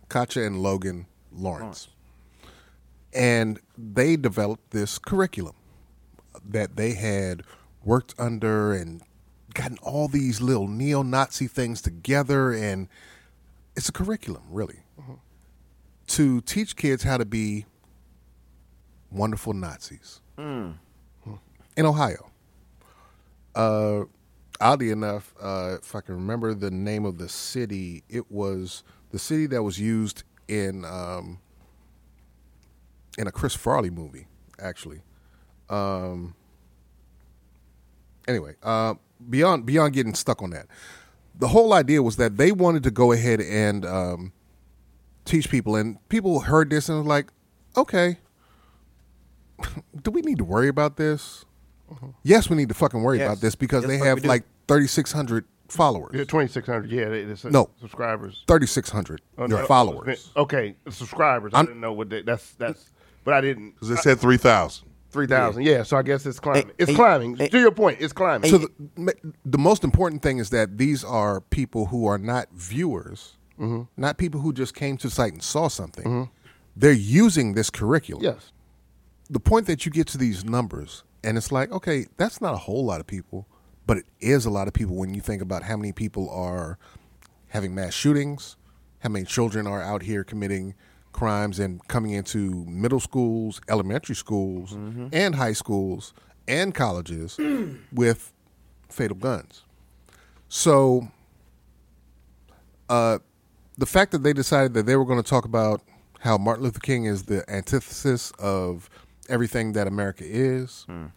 Katja and Logan Lawrence. Lawrence. And they developed this curriculum that they had worked under and gotten all these little neo-Nazi things together. And it's a curriculum, really, mm-hmm. to teach kids how to be wonderful Nazis mm. in Ohio. Uh, oddly enough, uh, if I can remember the name of the city, it was the city that was used in um, in a Chris Farley movie, actually. Um, anyway, uh, beyond beyond getting stuck on that, the whole idea was that they wanted to go ahead and um, teach people, and people heard this and was like, okay, do we need to worry about this? Uh-huh. Yes, we need to fucking worry yes. about this because yes, they have like thirty-six hundred followers. Yeah, twenty-six hundred, yeah. They, they, no. Subscribers. thirty-six hundred. Oh, no. Followers. Okay, subscribers. I'm, I didn't know what they, that's, that's, but I didn't. Because it said three thousand. three thousand, yeah. yeah. So I guess it's climbing. Hey, it's hey, climbing. Hey, to your point, it's climbing. So the, the most important thing is that these are people who are not viewers, mm-hmm. not people who just came to the site and saw something. Mm-hmm. They're using this curriculum. Yes. The point that you get to these numbers, and it's like, okay, that's not a whole lot of people. But it is a lot of people when you think about how many people are having mass shootings, how many children are out here committing crimes and coming into middle schools, elementary schools, mm-hmm. and high schools and colleges with fatal guns. So uh, the fact that they decided that they were going to talk about how Martin Luther King is the antithesis of everything that America is, mm.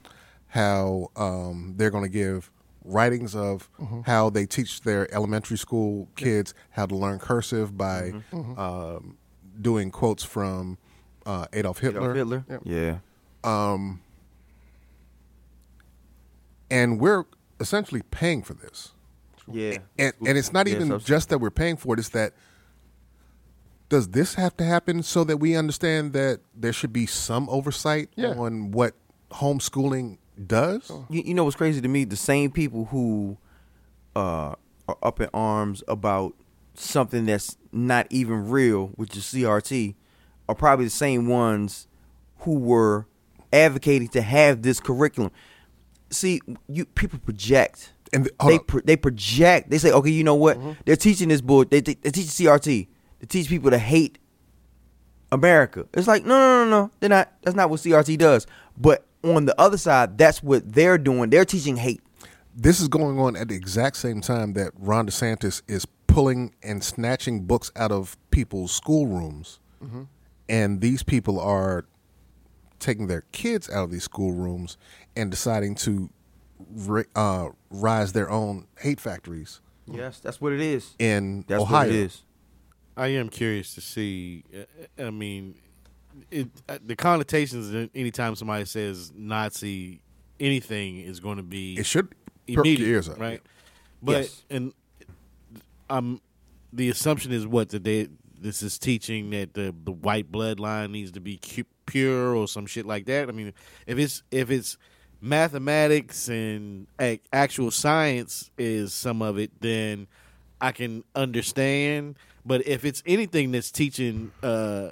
how um, they're going to give writings of mm-hmm. how they teach their elementary school kids how to learn cursive by mm-hmm. um, doing quotes from uh, Adolf Hitler. Adolf Hitler. Yeah. yeah. Um, and we're essentially paying for this. Yeah. And, and it's not even yeah, so just that we're paying for it. It's that, does this have to happen so that we understand that there should be some oversight yeah. on what homeschooling does? You, you know what's crazy to me? The same people who uh, are up in arms about something that's not even real, which is C R T, are probably the same ones who were advocating to have this curriculum. See, you people project, and the, they pro- they project. They say, okay, you know what? Mm-hmm. They're teaching this bull. They, they, they teach C R T. They teach people to hate America. It's like, no, no, no, no. They're not. That's not what C R T does. But on the other side, that's what they're doing. They're teaching hate. This is going on at the exact same time that Ron DeSantis is pulling and snatching books out of people's schoolrooms, mm-hmm. and these people are taking their kids out of these schoolrooms and deciding to uh, rise their own hate factories. Yes, that's what it is. In that's Ohio. What it is. I am curious to see, uh, I mean... It, the connotations anytime somebody says Nazi anything is going to be it should perk your ears up, right? But yes. and um, the assumption is what that they this is teaching that the the white bloodline needs to be pure or some shit like that. I mean, if it's if it's mathematics and actual science is some of it, then I can understand. But if it's anything that's teaching. Uh,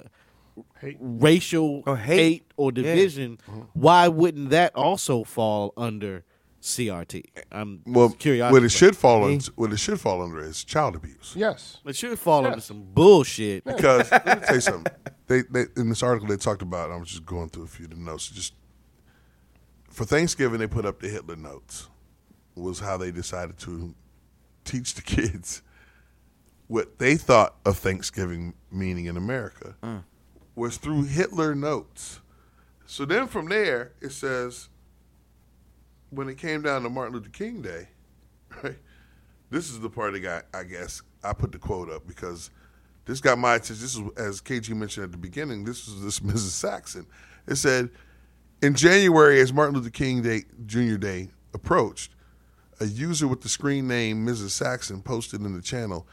Hate. Racial or hate. hate or division, yeah. why wouldn't that also fall under C R T? I'm well, curious. What it should fall under, what it should fall under is child abuse. Yes, it should fall yes. under some bullshit. Because let me tell you something. They, they in this article they talked about. I was just going through a few of the notes. Just for Thanksgiving, they put up the Hitler notes. Was how they decided to teach the kids what they thought of Thanksgiving meaning in America mm. was through Hitler notes. So then from there, it says, when it came down to Martin Luther King Day, right, this is the part that got, I guess, I put the quote up because this got my attention. This is, as K G mentioned at the beginning, this is this Missus Saxon. It said, in January, as Martin Luther King Day, Junior Day approached, a user with the screen name Missus Saxon posted in the channel,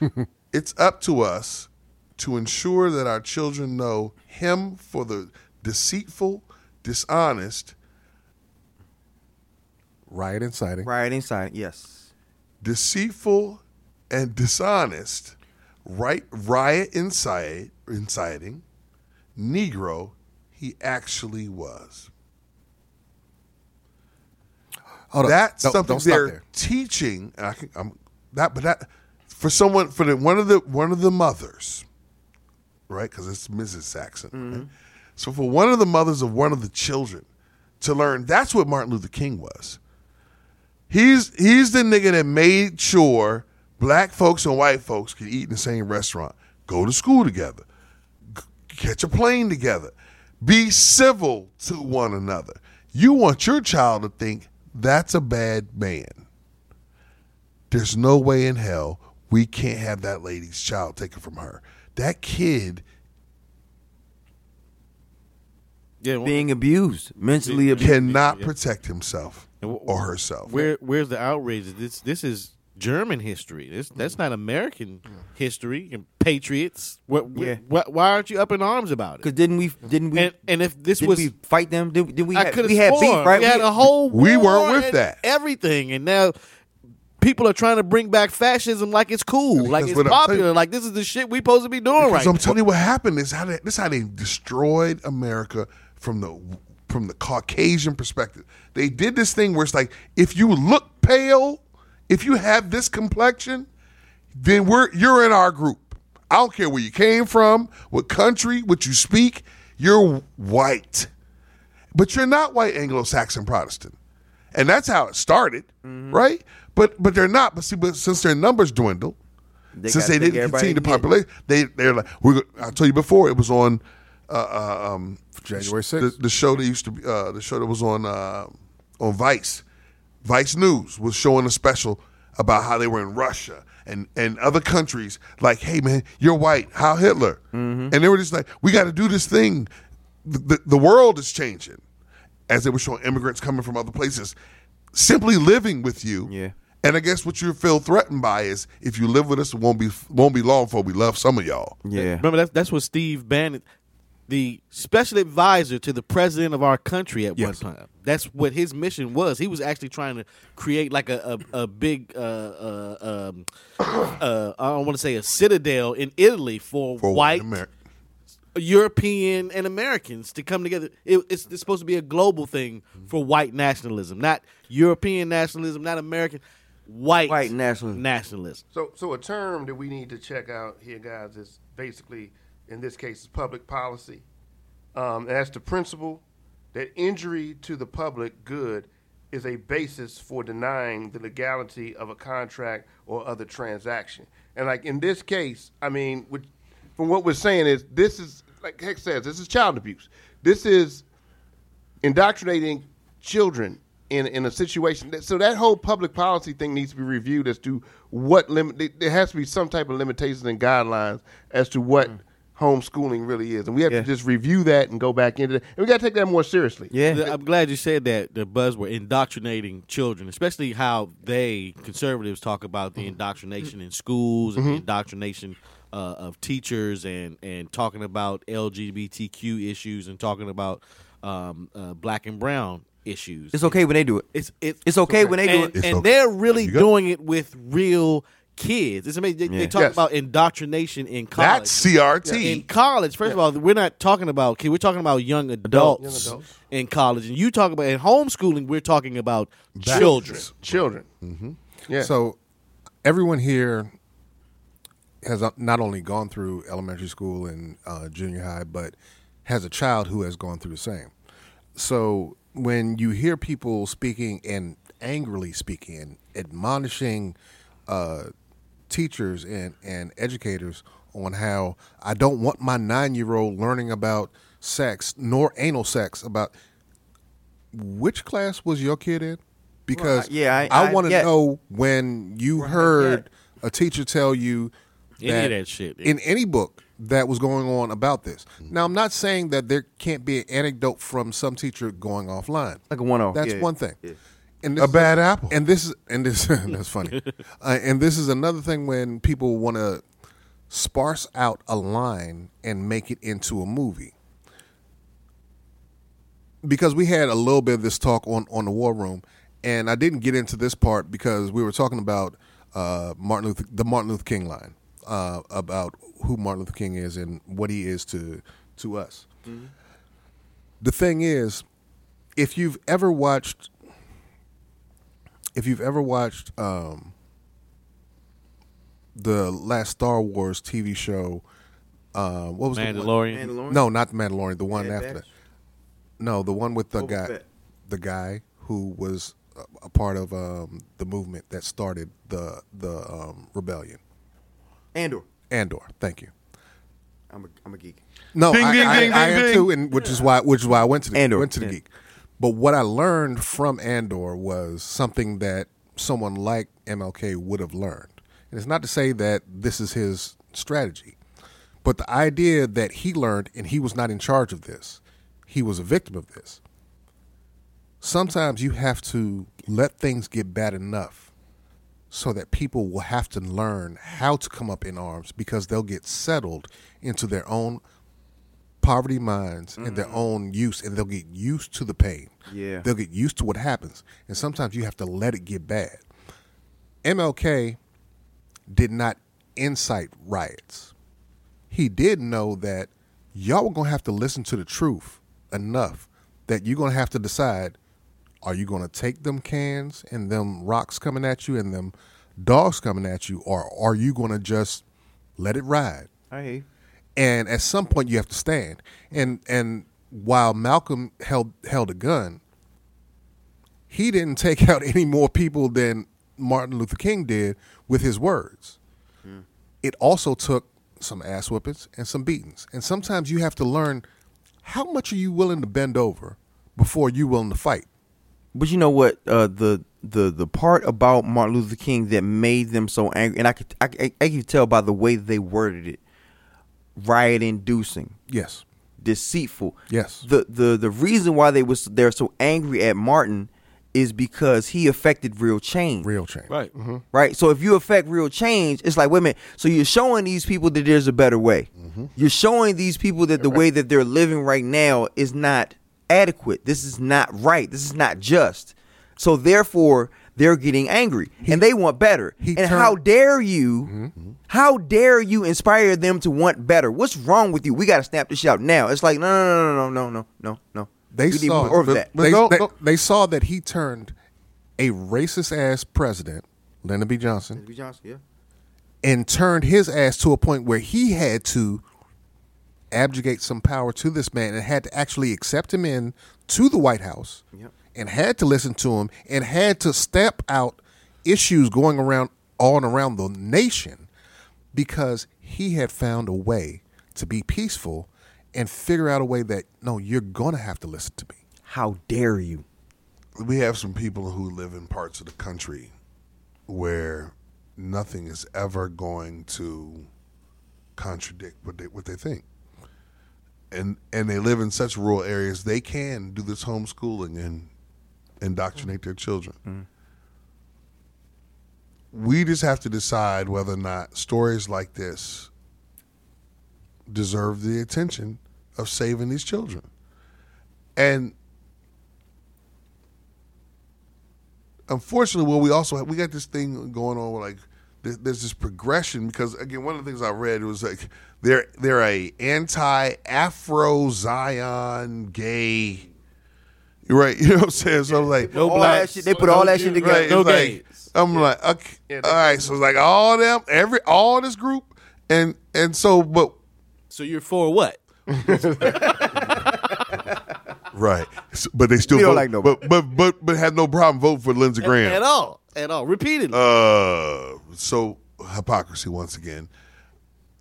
it's up to us to ensure that our children know him for the deceitful, dishonest. Riot inciting. Riot inciting, yes. Deceitful and dishonest, right, riot incite, inciting, Negro he actually was. Hold That's up. Don't, something don't they're there. teaching. And I can, I'm, that, but that for someone for the, one of the one of the mothers, right? Because it's Missus Saxon. Mm-hmm. Right? So for one of the mothers of one of the children to learn, that's what Martin Luther King was. He's he's the nigga that made sure black folks and white folks could eat in the same restaurant, go to school together, g- catch a plane together, be civil to one another. You want your child to think, that's a bad man. There's no way in hell we can't have that lady's child taken from her. That kid yeah, well, being abused, mentally abused, cannot yeah. protect himself or herself. Where, where's the outrage? This this is German history. This that's not American history and patriots. What, yeah. what, why aren't you up in arms about it? Because didn't we? Didn't we? And, and if this was we fight them, did, did we? I could have sworn beef, right? We had a whole war we weren't with that everything, and now people are trying to bring back fascism like it's cool, because like it's popular, you, like this is the shit we supposed to be doing right now. I'm telling you what happened is how they, this is how they destroyed America from the from the Caucasian perspective. They did this thing where it's like if you look pale. If you have this complexion, then we're you're in our group. I don't care where you came from, what country, what you speak, you're white. But you're not white Anglo-Saxon Protestant. And that's how it started, mm-hmm. right? But but they're not. But see, but since their numbers dwindled, they since they didn't continue the population, they, they're like, we're, I told you before, it was on uh, um, January sixth. The, the show that used to be, uh, the show that was on uh, on Vice. Vice News was showing a special about how they were in Russia and, and other countries like, hey, man, you're white. How Hitler? Mm-hmm. And they were just like, we got to do this thing. The, the, the world is changing. As they were showing immigrants coming from other places, simply living with you. Yeah. And I guess what you feel threatened by is if you live with us, it won't be, won't be long before we love some of y'all. Yeah. Remember, that's, that's what Steve Bannon, the special advisor to the president of our country at yes. one time. That's what his mission was. He was actually trying to create like a a, a big, uh, uh, um, uh, I don't want to say a citadel in Italy for, for white, Ameri- European, and Americans to come together. It, it's, it's supposed to be a global thing for white nationalism, not European nationalism, not American, white, white nationalism. nationalism. So, so a term that we need to check out here, guys, is basically, in this case, is public policy. Um, and that's the principle that injury to the public good is a basis for denying the legality of a contract or other transaction. And like in this case, I mean, with, from what we're saying is this is, like Heck says, this is child abuse. This is indoctrinating children in, in a situation. That, so that whole public policy thing needs to be reviewed as to what limit, there has to be some type of limitations and guidelines as to what mm. homeschooling really is, and we have yeah. to just review that and go back into that, and we got to take that more seriously. Yeah, I'm glad you said that, the buzzword, indoctrinating children, especially how they, conservatives, talk about the indoctrination in schools and mm-hmm. the indoctrination uh, of teachers and, and talking about L G B T Q issues and talking about um, uh, black and brown issues. It's okay when they do it. It's, it's, it's okay, okay when they do and, it. It's and okay. They're really doing it with real kids. It's amazing. They, yeah. they talk yes. about indoctrination in college. That's C R T. In college, first yeah. of all, we're not talking about kids. We're talking about young adults, young adults in college. And you talk about in homeschooling, we're talking about That's children. Children. Mm-hmm. Yeah. So everyone here has not only gone through elementary school and uh, junior high, but has a child who has gone through the same. So when you hear people speaking and angrily speaking and admonishing uh teachers and, and educators on how I don't want my nine-year-old learning about sex, nor anal sex, about which class was your kid in? Because well, yeah, I, I, I want to yeah. know when you right, heard yeah. a teacher tell you that, any of that shit, in any book that was going on about this. Now, I'm not saying that there can't be an anecdote from some teacher going offline. Like a one-off. That's yeah, one thing. Yeah. And a bad is, apple. And this is and this that's funny. Uh, and this is another thing when people want to sparse out a line and make it into a movie. Because we had a little bit of this talk on, on the War Room, and I didn't get into this part because we were talking about uh, Martin Luther, the Martin Luther King line, uh, about who Martin Luther King is and what he is to to us. Mm-hmm. The thing is, if you've ever watched, if you've ever watched um, the last Star Wars T V show, uh, what was Mandalorian. The Mandalorian? No, not the Mandalorian. The one Bad after Batch? That. No, the one with the Boba guy, Fett. The guy who was a part of um, the movement that started the the um, rebellion. Andor. Andor. Thank you. I'm a I'm a geek. No, ding, I, ding, I, ding, I, I ding, am ding. too, and which yeah. is why which is why I went to the Andor. Went to the yeah. geek. But what I learned from Andor was something that someone like M L K would have learned, and it's not to say that this is his strategy, but the idea that he learned, and he was not in charge of this. He was a victim of this. Sometimes you have to let things get bad enough so that people will have to learn how to come up in arms, because they'll get settled into their own poverty minds mm-hmm. and their own use, and they'll get used to the pain. Yeah. They'll get used to what happens. And sometimes you have to let it get bad. M L K did not incite riots. He did know that y'all were going to have to listen to the truth enough that you're going to have to decide, are you going to take them cans and them rocks coming at you and them dogs coming at you, or are you going to just let it ride? I hear you. And at some point you have to stand. And and while Malcolm held held a gun, he didn't take out any more people than Martin Luther King did with his words. Hmm. It also took some ass whippings and some beatings. And sometimes you have to learn, how much are you willing to bend over before you're willing to fight? But you know what? Uh, the the the part about Martin Luther King that made them so angry, and I could I, I, I could tell by the way they worded it, riot-inducing, yes, deceitful, yes. The the the reason why they was they're so angry at Martin is because he affected real change. Real change, right? Mm-hmm. Right. So if you affect real change, it's like, wait a minute. So you're showing these people that there's a better way. Mm-hmm. You're showing these people that the right. way that they're living right now is not adequate. This is not right. This is not just. So therefore, they're getting angry he, and they want better. And turned, how dare you? Mm-hmm. How dare you inspire them to want better? What's wrong with you? We got to snap this out now. It's like, no, no, no, no, no, no, no, no. They saw, the, that. They, go, they, go. they saw that he turned a racist-ass president, Lyndon B. Johnson, Lyndon B. Johnson yeah. and turned his ass to a point where he had to abdicate some power to this man and had to actually accept him in to the White House yep. and had to listen to him and had to stamp out issues going around all and around the nation, because he had found a way to be peaceful and figure out a way that, no, you're going to have to listen to me. How dare you? We have some people who live in parts of the country where nothing is ever going to contradict what they, what they think. And and they live in such rural areas, they can do this homeschooling and indoctrinate their children. Mm-hmm. We just have to decide whether or not stories like this deserve the attention of saving these children. And unfortunately, what we also have, we got this thing going on where, like, there's this progression, because again, one of the things I read was like they're they're a anti-Afro Zion gay, right? You know what I'm saying? So I'm like, no black shit. They put all that shit together. No gays. I'm like, okay, all right. So it's like all them, every all this group, and and so, but so you're for what? Right, so, but they still vote, don't like no but but but but have no problem vote for Lindsey Graham at, at all. At all, repeatedly. Uh, so hypocrisy once again.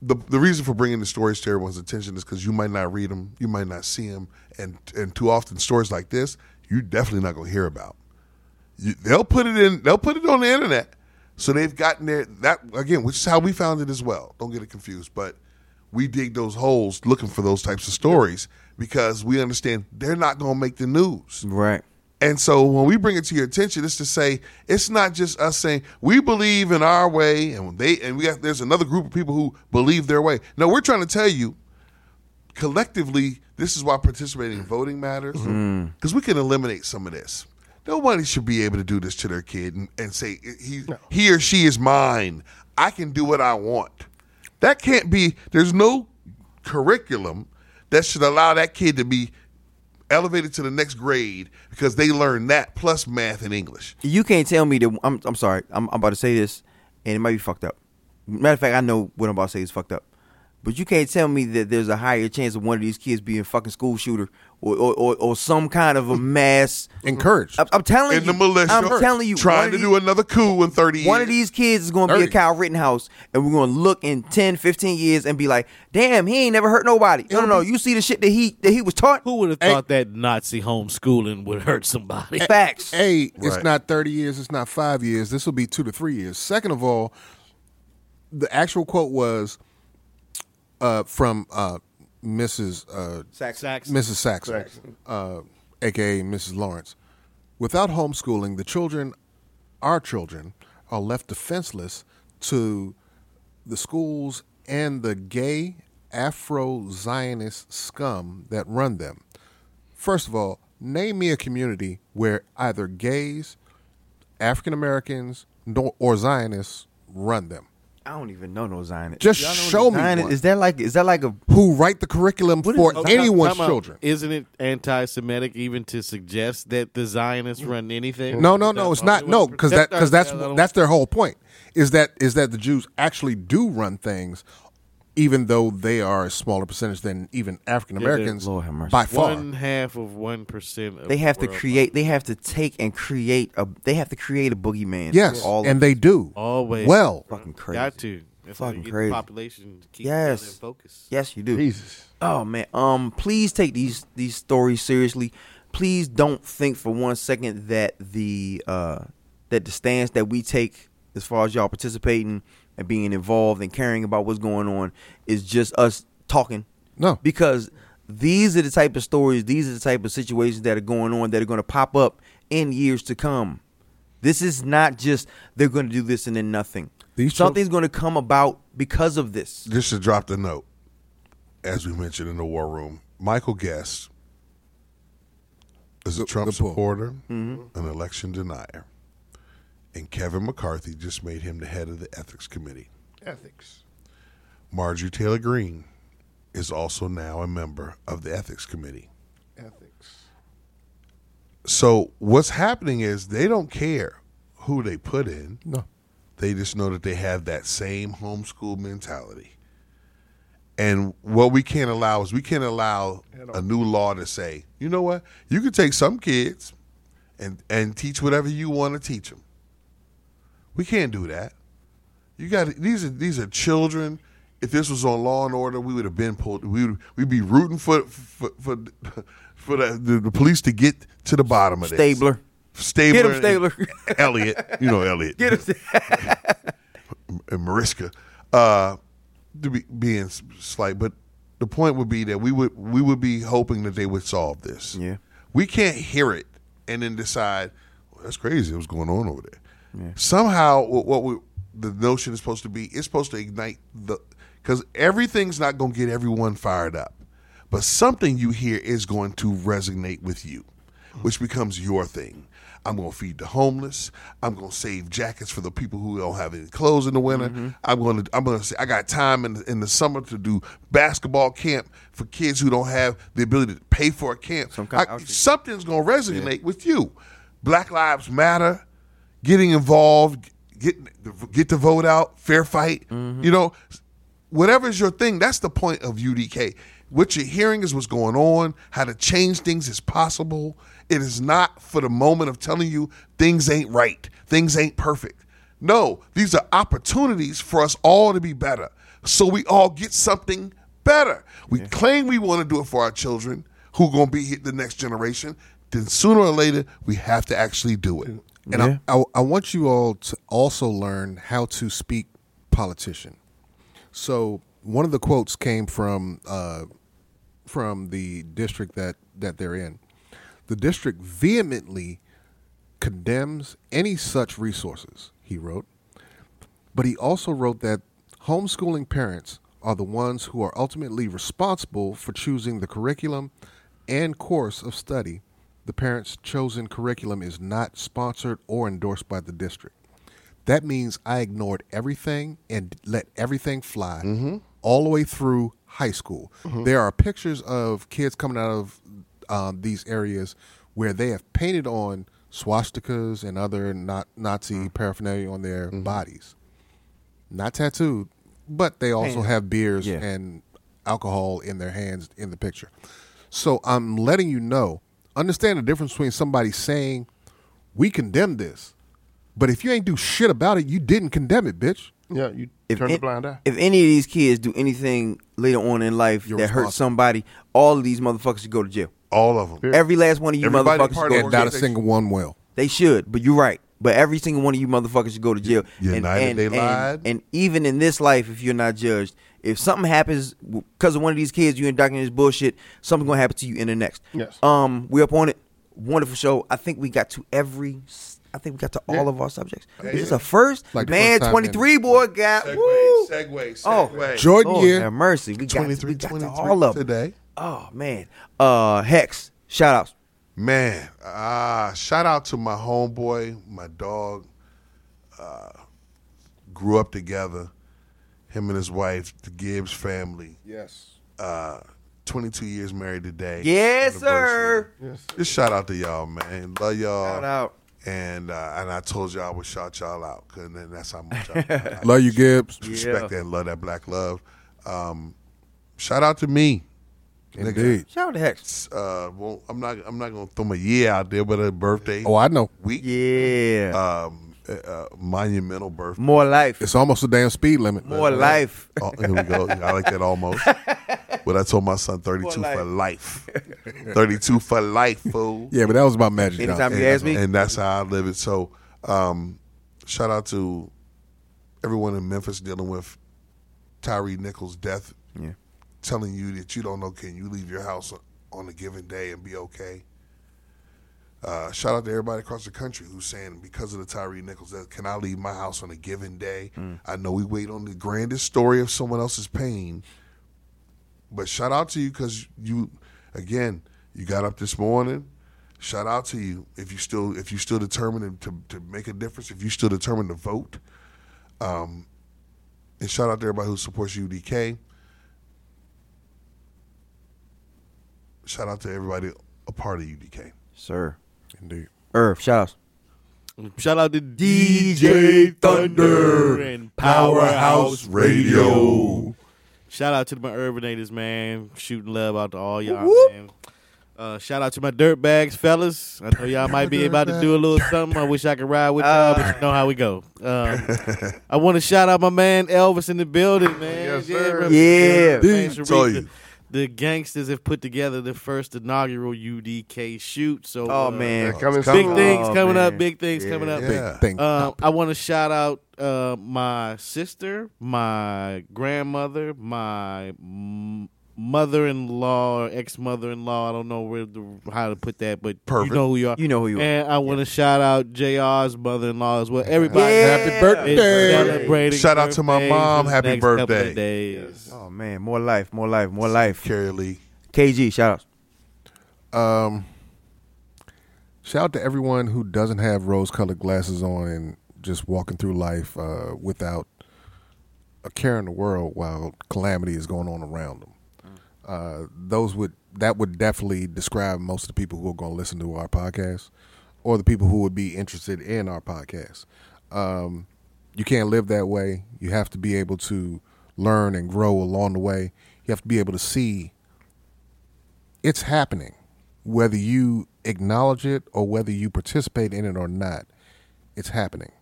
The the reason for bringing the stories to everyone's attention is because you might not read them, you might not see them, and and too often stories like this you're definitely not going to hear about. You, they'll put it in. They'll put it on the internet. So they've gotten there. That again, which is how we found it as well. Don't get it confused, but we dig those holes looking for those types of stories because we understand they're not going to make the news, right? And so when we bring it to your attention, it's to say it's not just us saying we believe in our way, and they and we have, there's another group of people who believe their way. No, we're trying to tell you collectively this is why participating in voting matters because mm. we can eliminate some of this. Nobody should be able to do this to their kid and, and say he no. he or she is mine. I can do what I want. That can't be. There's no curriculum that should allow that kid to be elevated to the next grade because they learn that plus math and English. You can't tell me that. I'm, I'm sorry. I'm, I'm about to say this, and it might be fucked up. Matter of fact, I know what I'm about to say is fucked up. But you can't tell me that there's a higher chance of one of these kids being a fucking school shooter or or, or, or some kind of a mass encouraged. I'm, I'm telling in you, the militia. I'm telling you, trying to these, do another coup in thirty years. One of these kids is going to be a Kyle Rittenhouse, and we're going to look in ten, fifteen years and be like, "Damn, he ain't never hurt nobody." No, no, no. You see the shit that he that he was taught. Who would have thought hey, that Nazi homeschooling would hurt somebody? Facts. Hey, right. It's not thirty years. It's not five years. This will be two to three years. Second of all, the actual quote was. Uh, from uh, Missus Uh, Saxon. Missus Saxon, Saxon. Uh, a k a. Missus Lawrence. Without homeschooling, the children, our children, are left defenseless to the schools and the gay Afro-Zionist scum that run them. First of all, name me a community where either gays, African-Americans, or Zionists run them. I don't even know no Zionists. Just show me one. Is that like is that like a who write the curriculum for anyone's children? Isn't it anti-Semitic even to suggest that the Zionists run anything? No, no, no, it's not. No, because that because that's that's their whole point. Is that is that the Jews actually do run things, even though they are a smaller percentage than even African Americans by far. One half of one percent. They have to create. They have to take and create a. They have to create a boogeyman. Yes, and they do always. Well, fucking crazy. Got to. That's fucking how you crazy. Get the population to keep yes. them in focus. Yes, you do. Jesus. Oh man. Um. Please take these these stories seriously. Please don't think for one second that the uh that the stance that we take as far as y'all participating and being involved and caring about what's going on is just us talking. No. Because these are the type of stories, these are the type of situations that are going on that are going to pop up in years to come. This is not just they're going to do this and then nothing. These Something's children, going to come about because of this. Just to drop the note, as we mentioned in the war room, Michael Guest is a the, Trump the supporter, mm-hmm. an election denier. And Kevin McCarthy just made him the head of the Ethics Committee. Ethics. Marjorie Taylor Greene is also now a member of the Ethics Committee. Ethics. So what's happening is they don't care who they put in. No. They just know that they have that same homeschool mentality. And what we can't allow is we can't allow a new law to say, you know what, you can take some kids and, and teach whatever you want to teach them. We can't do that. You got these are these are children. If this was on Law and Order, we would have been pulled. We would we'd be rooting for for for, for the, the, the police to get to the bottom of this. Stabler, Stabler, get him, Stabler. Elliot, you know Elliot, get him, and Mariska, uh, to be, being slight. But the point would be that we would we would be hoping that they would solve this. Yeah, we can't hear it and then decide well, that's crazy. What's going on over there? Yeah. Somehow, what we, the notion is supposed to be, it's supposed to ignite the, because everything's not going to get everyone fired up, but something you hear is going to resonate with you, which becomes your thing. I'm going to feed the homeless. I'm going to save jackets for the people who don't have any clothes in the winter. Mm-hmm. I'm going to, I'm going to say, I got time in, in the summer to do basketball camp for kids who don't have the ability to pay for a camp. Some kind I, of something's going to resonate yeah. with you. Black Lives Matter. Getting involved, get get the vote out, fair fight, mm-hmm. you know, whatever's your thing, that's the point of U D K. What you're hearing is what's going on, how to change things is possible. It is not for the moment of telling you things ain't right, things ain't perfect. No, these are opportunities for us all to be better, so we all get something better. We yeah. claim we want to do it for our children who are going to be the next generation. Then sooner or later, we have to actually do it. And yeah. I, I, I want you all to also learn how to speak politician. So one of the quotes came from uh, from the district that, that they're in. The district vehemently condemns any such resources, he wrote. But he also wrote that homeschooling parents are the ones who are ultimately responsible for choosing the curriculum and course of study. The parents' chosen curriculum is not sponsored or endorsed by the district. That means I ignored everything and let everything fly mm-hmm. all the way through high school. Mm-hmm. There are pictures of kids coming out of um, these areas where they have painted on swastikas and other not Nazi mm-hmm. paraphernalia on their mm-hmm. bodies. Not tattooed, but they also Painted. have beers yeah. and alcohol in their hands in the picture. So I'm letting you know. Understand the difference between somebody saying, we condemn this, but if you ain't do shit about it, you didn't condemn it, bitch. Yeah, you if turn it, the blind eye. If any of these kids do anything later on in life You're that hurts somebody, all of these motherfuckers should go to jail. All of them. Period. Every last one of you Everybody motherfuckers should go to jail. Not a single one will. They should, but you're right. But every single one of you motherfuckers should go to jail. United, and, and, they lied. And, and even in this life, if you're not judged, if something happens because of one of these kids, you indoctrinated this bullshit, something's going to happen to you in the next. Yes. Um, we up on it. Wonderful show. I think we got to every, I think we got to yeah. all of our subjects. Yeah, it's yeah. a first. Like Man, first twenty-three, in. boy, got. Segway, woo. Segway, segway. Oh, Jordan Lord Year. Have mercy. We got, to, we got to all of them. Today. Oh, man. Uh, Hex, shout outs. Man, uh, shout out to my homeboy, my dog. Uh, grew up together, him and his wife, the Gibbs family. Yes. Uh, twenty-two years married today. Yes, sir. Yes, sir. Just shout out to y'all, man. Love y'all. Shout out. And uh, and I told y'all I would shout y'all out, cause then that's how much I, I love you, Gibbs. Respect yeah. that and love that black love. Um, shout out to me. Indeed. Shout out to Hex. Uh, well, I'm not. I'm not gonna throw my year out there, but a birthday. Oh, I know. Week. Yeah. Um, uh, monumental birthday. More life. It's almost a damn speed limit. More but, life. Uh, oh, here we go. I like that almost. But I told my son thirty-two life. for life. thirty-two for life, fool. Yeah, but that was about magic. Anytime you ask me, and that's how I live it. So, um, shout out to everyone in Memphis dealing with Tyree Nichols' death. Yeah. Telling you that you don't know, can you leave your house on a given day and be okay? Uh, shout out to everybody across the country who's saying, because of the Tyree Nichols, that can I leave my house on a given day? Mm. I know we wait on the grandest story of someone else's pain, but shout out to you because you, again, you got up this morning. Shout out to you if you still if you still determined to to make a difference, if you still determined to vote. Um, and shout out to everybody who supports U D K. Shout out to everybody a part of U D K. Sir. Indeed. Irv, shout out. Shout out to D J Thunder and Powerhouse Radio. Shout out to my Urbanators, man. Shooting love out to all y'all, Whoop. man. Uh, shout out to my dirtbags, fellas. I know y'all might be about to do a little something. I wish I could ride with y'all, uh, but you know how we go. Um, I want to shout out my man Elvis in the building, man. Yes, sir. Yeah. yeah. I told you. The gangsters have put together the first inaugural U D K shoot. So, oh, uh, man. Big things, oh, coming, man. Up, big things yeah. coming up. Big yeah. things coming uh, up. I want to shout out uh, my sister, my grandmother, my m- mother-in-law or ex-mother-in-law. I don't know where to, how to put that, but Perfect. you know who you are. You know who you are. And I want to yeah. shout out J R's mother-in-law as well. Everybody. Yeah. Happy birthday. Shout out to my mom. Happy birthday. Days. Oh, man. More life. More life. More life. Carrie Lee. K G, shout out. Um, shout out to everyone who doesn't have rose-colored glasses on and just walking through life uh, without a care in the world while calamity is going on around them. Uh, those would that would definitely describe most of the people who are going to listen to our podcast, or the people who would be interested in our podcast. Um, you can't live that way. You have to be able to learn and grow along the way. You have to be able to see it's happening, whether you acknowledge it or whether you participate in it or not. It's happening,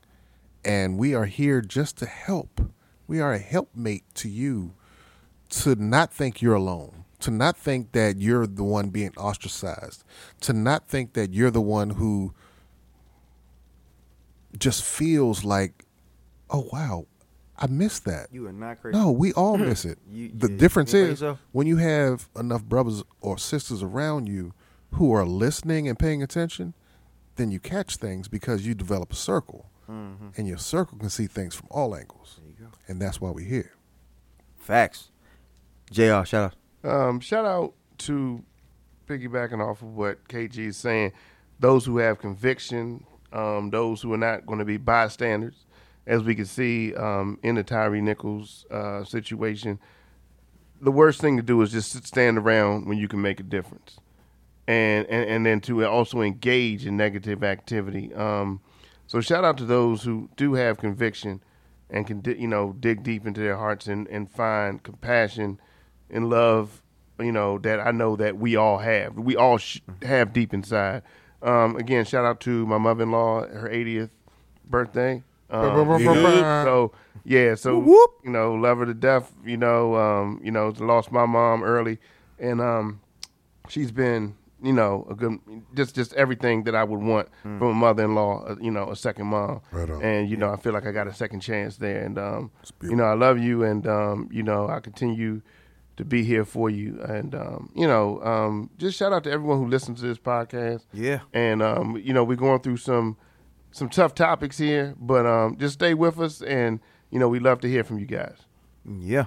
And we are here just to help. We are a helpmate to you, to not think you're alone, to not think that you're the one being ostracized, to not think that you're the one who just feels like, oh, wow, I missed that. You are not crazy. No, we all miss it. you, the you, difference you is so? When you have enough brothers or sisters around you who are listening and paying attention, then you catch things because you develop a circle. Mm-hmm. And your circle can see things from all angles. There you go. And that's why we're here. Facts. J R, shout out. Um, shout out to, piggybacking off of what K G is saying, those who have conviction, um, those who are not going to be bystanders. As we can see um, in the Tyree Nichols uh, situation, the worst thing to do is just stand around when you can make a difference. And, and, and then to also engage in negative activity. Um, so shout out to those who do have conviction and can, you know, dig deep into their hearts and, and find compassion and love, you know, that I know that we all have. We all sh- have deep inside. Um, again, shout out to my mother-in-law, her eightieth birthday. Um, yeah. So, yeah, so, whoop, you know, love her to death, you know, um, you know, lost my mom early. And um, she's been... you know, a good, just just everything that I would want mm. from a mother-in-law, you know, a second mom. Right on. And, you know, I feel like I got a second chance there. And, um, you know, I love you. And, um, you know, I continue to be here for you. And, um, you know, um, just shout out to everyone who listens to this podcast. Yeah. And, um, you know, we're going through some some tough topics here, but um, just stay with us. And, you know, we love to hear from you guys. Yeah.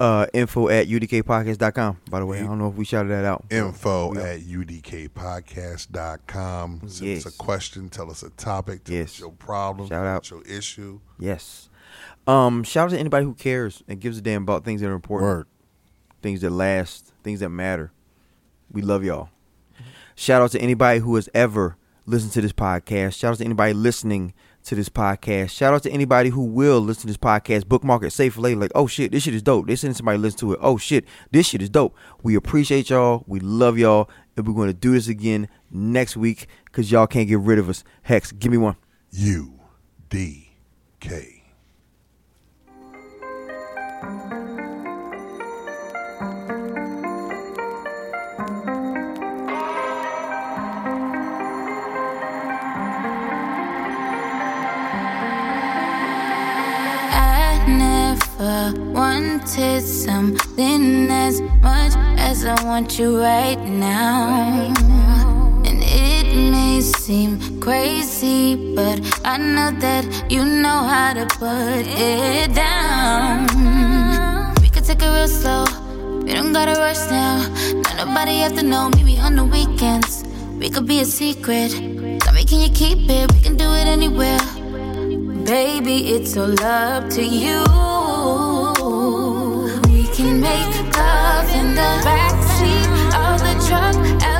Uh, info at U D K podcast dot com, by the way. I don't know if we shouted that out. Info yeah. at U D K podcast dot com. Yes. Send us a question, tell us a topic, tell yes. us your problem, shout out your issue. Yes. Um, shout out to anybody who cares and gives a damn about things that are important. Word. Things that last, things that matter. We love y'all. Shout out to anybody who has ever listened to this podcast. Shout out to anybody listening to this podcast. Shout out to anybody who will listen to this podcast. Bookmark it, save for later. Like, oh shit, this shit is dope. They send somebody to listen to it. Oh shit, this shit is dope. We appreciate y'all. We love y'all. And we're going to do this again next week because y'all can't get rid of us. Hex, give me one. U D K. I wanted something as much as I want you right now. And it may seem crazy, but I know that you know how to put it down. We could take it real slow, we don't gotta rush now. Not nobody have to know, maybe on the weekends. We could be a secret, tell me can you keep it, we can do it anywhere. Baby, it's all up to you. We can make love in the backseat of the truck.